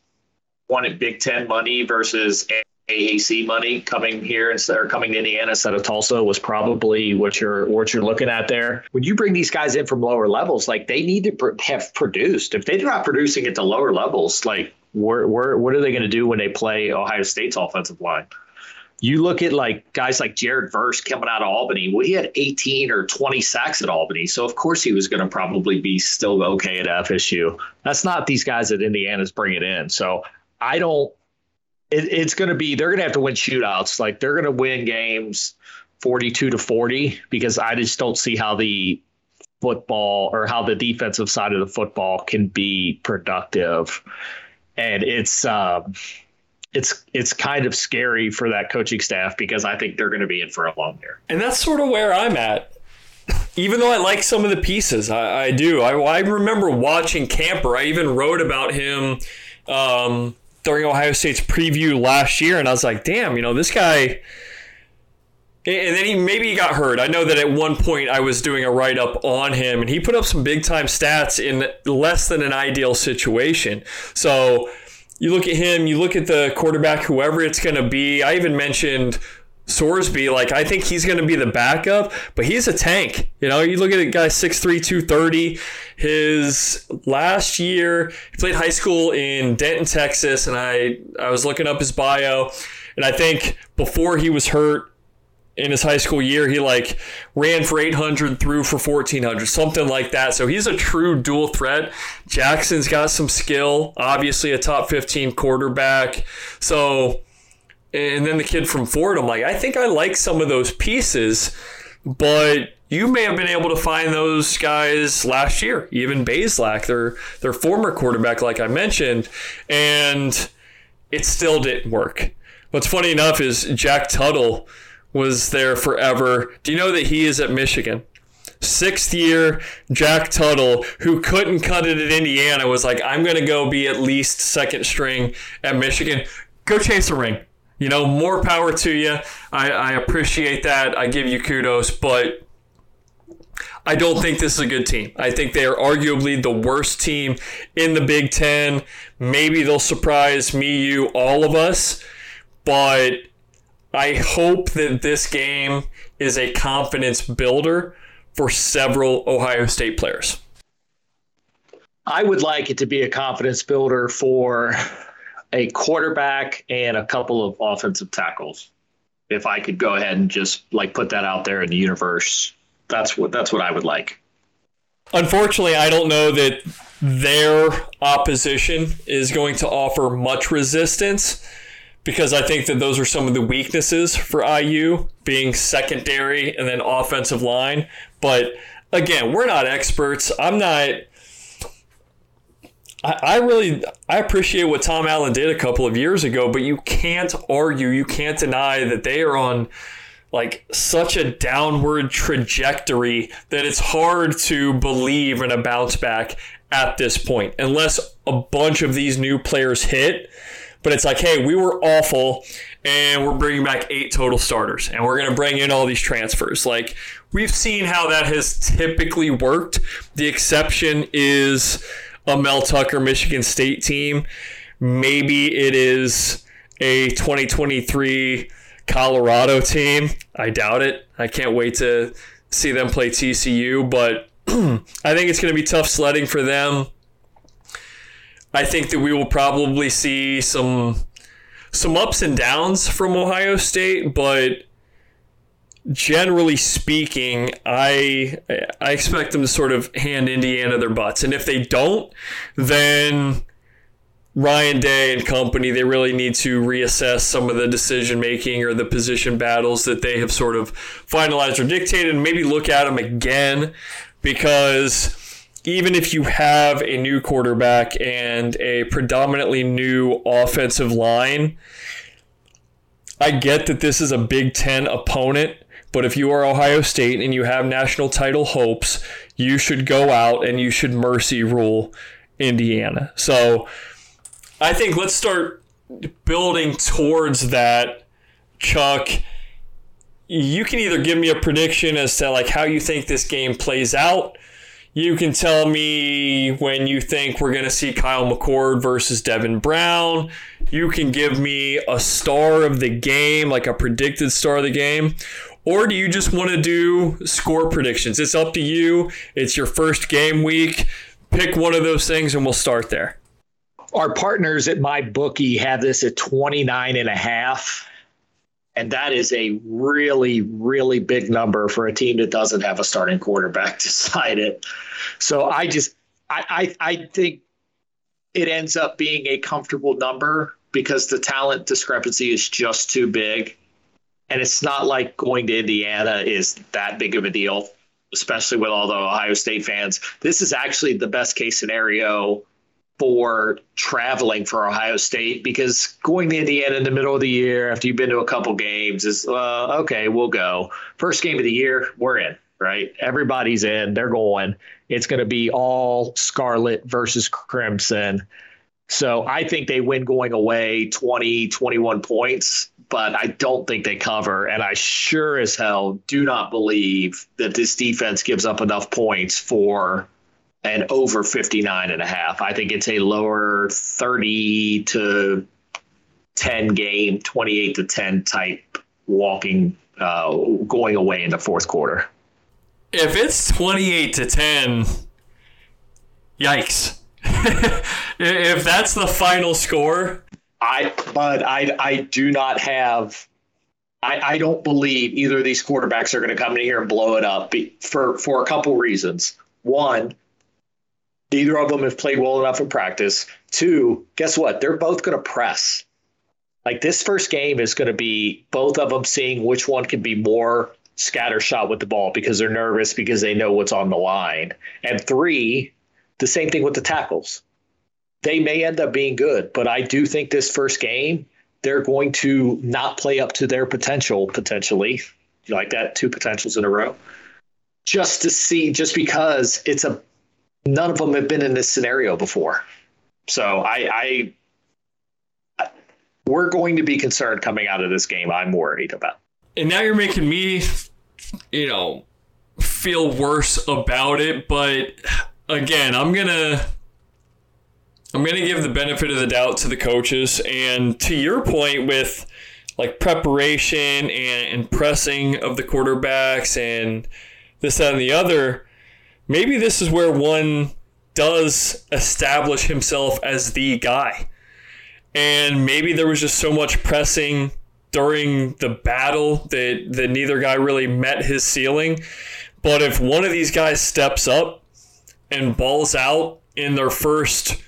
wanted Big Ten money versus AAC money coming here instead, or coming to Indiana instead of Tulsa, was probably what you're looking at there. When you bring these guys in from lower levels, like, they need to have produced. If they're not producing at the lower levels, like, what are they going to do when they play Ohio State's offensive line? You look at like guys like Jared Verse coming out of Albany. Well, he had 18 or 20 sacks at Albany, so of course he was going to probably be still okay at FSU. That's not these guys that Indiana's bringing in. So I don't. It's going to be, they're going to have to win shootouts. Like, they're going to win games 42-40 because I just don't see how the football or how the defensive side of the football can be productive. And it's kind of scary for that coaching staff because I think they're going to be in for a long year. And that's sort of where I'm at. Even though I like some of the pieces, I do. I remember watching Camper. I even wrote about him, during Ohio State's preview last year, and I was like, damn, you know, this guy. And then he got hurt. I know that at one point I was doing a write-up on him, and he put up some big-time stats in less than an ideal situation. So you look at him, you look at the quarterback, whoever it's going to be. I even mentioned Sorsby, like, I think he's going to be the backup, but he's a tank. You know, you look at a guy 6'3", 230. His last year, he played high school in Denton, Texas, and I was looking up his bio, and I think before he was hurt in his high school year, he, like, ran for 800, threw for 1,400, something like that. So he's a true dual threat. Jackson's got some skill, obviously a top 15 quarterback. So... and then the kid from Ford, I'm like, I think I like some of those pieces, but you may have been able to find those guys last year, even Bazelak, their former quarterback, like I mentioned, and it still didn't work. What's funny enough is Jack Tuttle was there forever. Do you know that he is at Michigan? Sixth year, Jack Tuttle, who couldn't cut it at Indiana, was like, I'm going to go be at least second string at Michigan. Go chase the ring. You know, more power to you. I appreciate that. I give you kudos, but I don't think this is a good team. I think they are arguably the worst team in the Big Ten. Maybe they'll surprise me, you, all of us, but I hope that this game is a confidence builder for several Ohio State players. I would like it to be a confidence builder for a quarterback and a couple of offensive tackles. If I could go ahead and just like put that out there in the universe, that's what I would like. Unfortunately, I don't know that their opposition is going to offer much resistance, because I think that those are some of the weaknesses for IU, being secondary and then offensive line. But again, we're not experts. I appreciate what Tom Allen did a couple of years ago, but you can't argue, you can't deny that they are on like such a downward trajectory that it's hard to believe in a bounce back at this point, unless a bunch of these new players hit. But it's like, hey, we were awful and we're bringing back 8 total starters and we're going to bring in all these transfers. Like, we've seen how that has typically worked. The exception is a Mel Tucker Michigan State team. Maybe it is a 2023 Colorado team. I doubt it. I can't wait to see them play TCU, but I think it's going to be tough sledding for them. I think that we will probably see some ups and downs from Ohio State, but generally speaking, I expect them to sort of hand Indiana their butts. And if they don't, then Ryan Day and company, they really need to reassess some of the decision-making or the position battles that they have sort of finalized or dictated, and maybe look at them again, because even if you have a new quarterback and a predominantly new offensive line, I get that this is a Big Ten opponent, but if you are Ohio State and you have national title hopes, you should go out and you should mercy rule Indiana. So I think let's start building towards that. Chuck, you can either give me a prediction as to like how you think this game plays out. You can tell me when you think we're going to see Kyle McCord versus Devin Brown. You can give me a star of the game, like a predicted star of the game. Or do you just want to do score predictions? It's up to you. It's your first game week. Pick one of those things and we'll start there. Our partners at MyBookie have this at 29.5. And that is a really, really big number for a team that doesn't have a starting quarterback to side it. So I think it ends up being a comfortable number because the talent discrepancy is just too big. And it's not like going to Indiana is that big of a deal, especially with all the Ohio State fans. This is actually the best case scenario for traveling for Ohio State, because going to Indiana in the middle of the year after you've been to a couple games is, okay, we'll go. First game of the year, we're in, right? Everybody's in. They're going. It's going to be all Scarlet versus Crimson. So I think they win going away 20, 21 points, but I don't think they cover. And I sure as hell do not believe that this defense gives up enough points for an over 59.5. I think it's a lower 30-10 game, 28-10 type walking, going away in the fourth quarter. If it's 28-10, yikes. If that's the final score, I don't believe either of these quarterbacks are going to come in here and blow it up for a couple reasons. One, neither of them have played well enough in practice. Two, guess what? They're both going to press. Like, this first game is going to be both of them seeing which one can be more scattershot with the ball because they're nervous, because they know what's on the line. And three, the same thing with the tackles. They may end up being good, but I do think this first game, they're going to not play up to their potential, potentially. You like that? Two potentials in a row. Just because it's none of them have been in this scenario before. So we're going to be concerned coming out of this game. I'm worried about. And now you're making me, feel worse about it. But again, I'm going to give the benefit of the doubt to the coaches. And to your point with like preparation and pressing of the quarterbacks and this, that, and the other, maybe this is where one does establish himself as the guy. And maybe there was just so much pressing during the battle that neither guy really met his ceiling. But if one of these guys steps up and balls out in their first,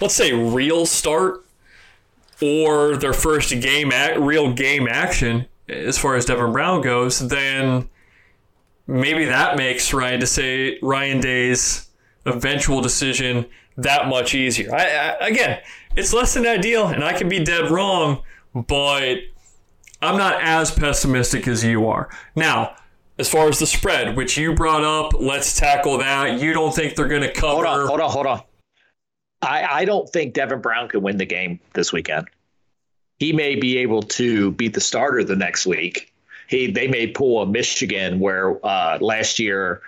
let's say, real start or their first real game action, as far as Devin Brown goes, then maybe that makes Ryan Day's eventual decision that much easier. Again, it's less than ideal, and I can be dead wrong, but I'm not as pessimistic as you are. Now, as far as the spread, which you brought up, let's tackle that. You don't think they're going to cover? Hold on. I don't think Devin Brown can win the game this weekend. He may be able to beat the starter the next week. They may pull a Michigan where last year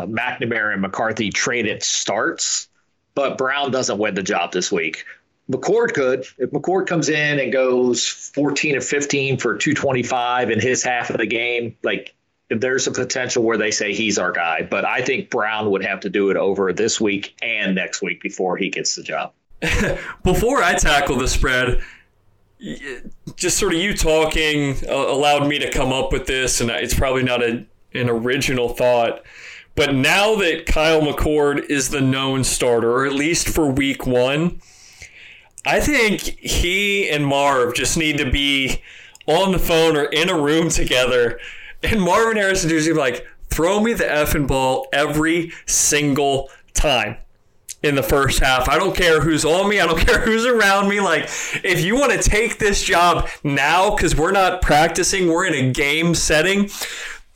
McNamara and McCarthy traded starts, but Brown doesn't win the job this week. McCord could. If McCord comes in and goes 14 of 15 for 225 in his half of the game, like, there's a potential where they say he's our guy. But I think Brown would have to do it over this week and next week before he gets the job. Before I tackle the spread, just sort of you talking allowed me to come up with this, and it's probably not an original thought. But now that Kyle McCord is the known starter, or at least for week one, I think he and Marv just need to be on the phone or in a room together, and Marvin Harrison Jr. be like, throw me the effing ball every single time in the first half. I don't care who's on me. I don't care who's around me. Like, if you want to take this job now because we're not practicing, we're in a game setting,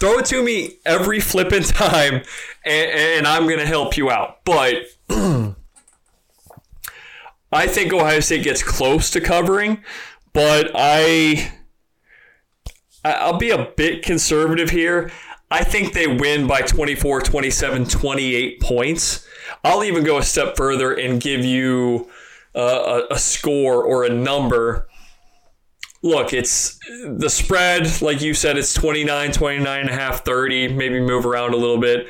throw it to me every flipping time, and I'm going to help you out. But I think Ohio State gets close to covering, but I'll be a bit conservative here. I think they win by 24, 27, 28 points. I'll even go a step further and give you a score or a number. Look, it's the spread. Like you said, it's 29, 29 and a half, 30, maybe move around a little bit.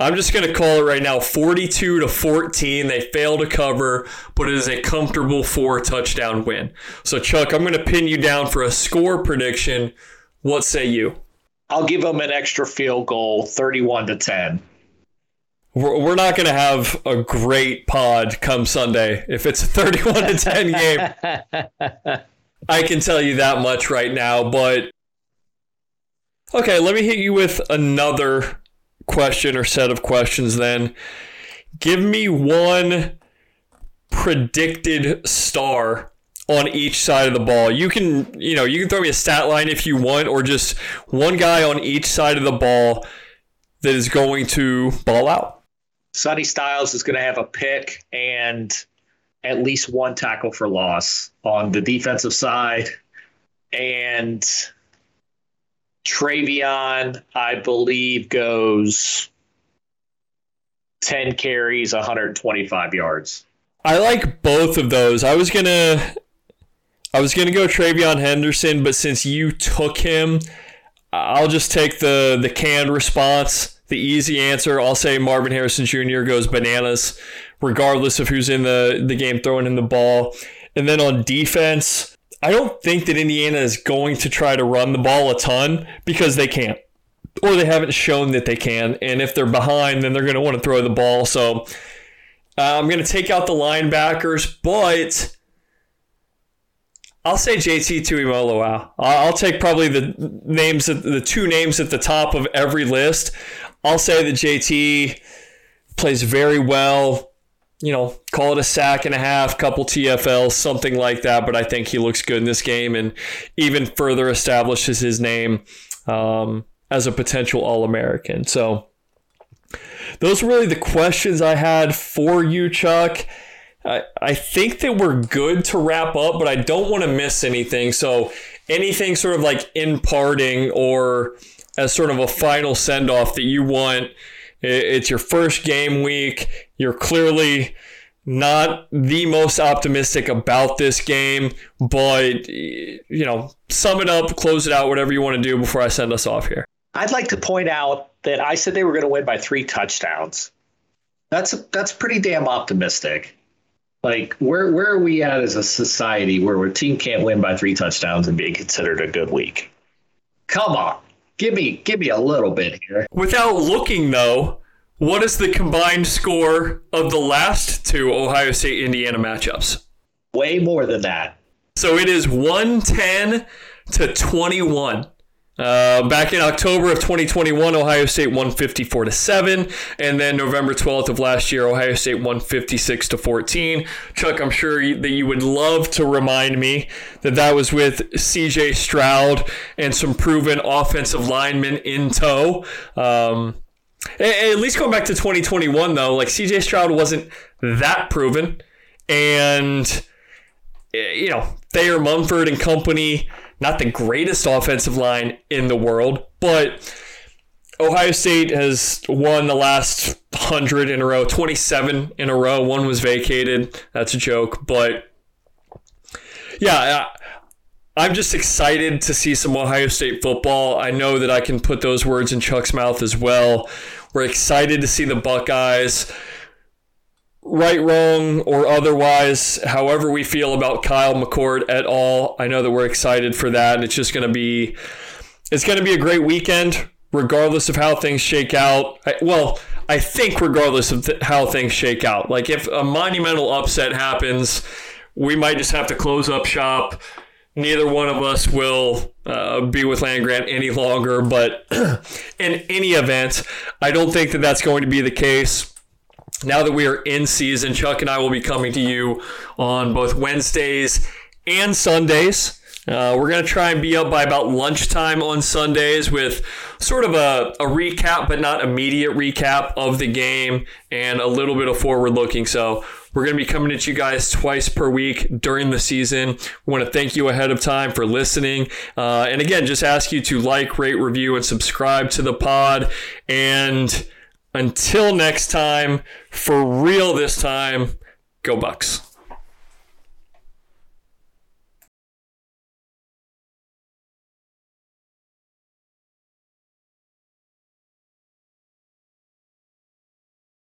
I'm just going to call it right now 42-14. They fail to cover, but it is a comfortable 4-touchdown win. So, Chuck, I'm going to pin you down for a score prediction. What say you? I'll give them an extra field goal, 31-10. We're not going to have a great pod come Sunday if it's a 31-10 game. I can tell you that much right now. But okay, let me hit you with another question or set of questions then. Give me one predicted star on each side of the ball. You can, you can throw me a stat line if you want, or just one guy on each side of the ball that is going to ball out. Sonny Styles is going to have a pick and at least one tackle for loss on the defensive side. And TreVeyon, I believe, goes 10 carries, 125 yards. I like both of those. I was going to I was going to go TreVeyon Henderson, but since you took him, I'll just take the canned response, the easy answer. I'll say Marvin Harrison Jr. goes bananas, regardless of who's in the game throwing him the ball. And then on defense, I don't think that Indiana is going to try to run the ball a ton because they can't, or they haven't shown that they can. And if they're behind, then they're going to want to throw the ball. So I'm going to take out the linebackers, but I'll say JT Tuimoloau. I'll take probably the two names at the top of every list. I'll say that JT plays very well. You know, call it a sack and a half, couple TFLs, something like that. But I think he looks good in this game and even further establishes his name as a potential All-American. So those were really the questions I had for you, Chuck. I think that we're good to wrap up, but I don't want to miss anything. So anything sort of like in parting or as sort of a final send-off that you want. It's your first game week. You're clearly not the most optimistic about this game, but, you know, sum it up, close it out, whatever you want to do before I send us off here. I'd like to point out that I said they were going to win by 3 touchdowns. That's pretty damn optimistic. Like, where are we at as a society where a team can't win by 3 touchdowns and be considered a good week? Come on. Give me a little bit here. Without looking, though, what is the combined score of the last 2 Ohio State-Indiana matchups? Way more than that. So it is 110-21. Back in October of 2021, Ohio State 154-7, and then November 12th of last year, Ohio State 156-14. Chuck, I'm sure that you would love to remind me that that was with C.J. Stroud and some proven offensive linemen in tow. At least going back to 2021, though, like C.J. Stroud wasn't that proven, and you know, Thayer Mumford and company. Not the greatest offensive line in the world, but Ohio State has won the last 100 in a row, 27 in a row. One was vacated. That's a joke. But yeah, I'm just excited to see some Ohio State football. I know that I can put those words in Chuck's mouth as well. We're excited to see the Buckeyes. Right, wrong, or otherwise, however we feel about Kyle McCord et al., I know that we're excited for that. And it's just going to be a great weekend, regardless of how things shake out. I think regardless of how things shake out. Like, if a monumental upset happens, we might just have to close up shop. Neither one of us will be with Land Grant any longer. But in any event, I don't think that that's going to be the case. Now that we are in season, Chuck and I will be coming to you on both Wednesdays and Sundays. We're going to try and be up by about lunchtime on Sundays with sort of a recap, but not immediate recap of the game and a little bit of forward looking. So we're going to be coming at you guys twice per week during the season. We want to thank you ahead of time for listening. And again, just ask you to like, rate, review, and subscribe to the pod. And until next time, for real this time, go Bucks.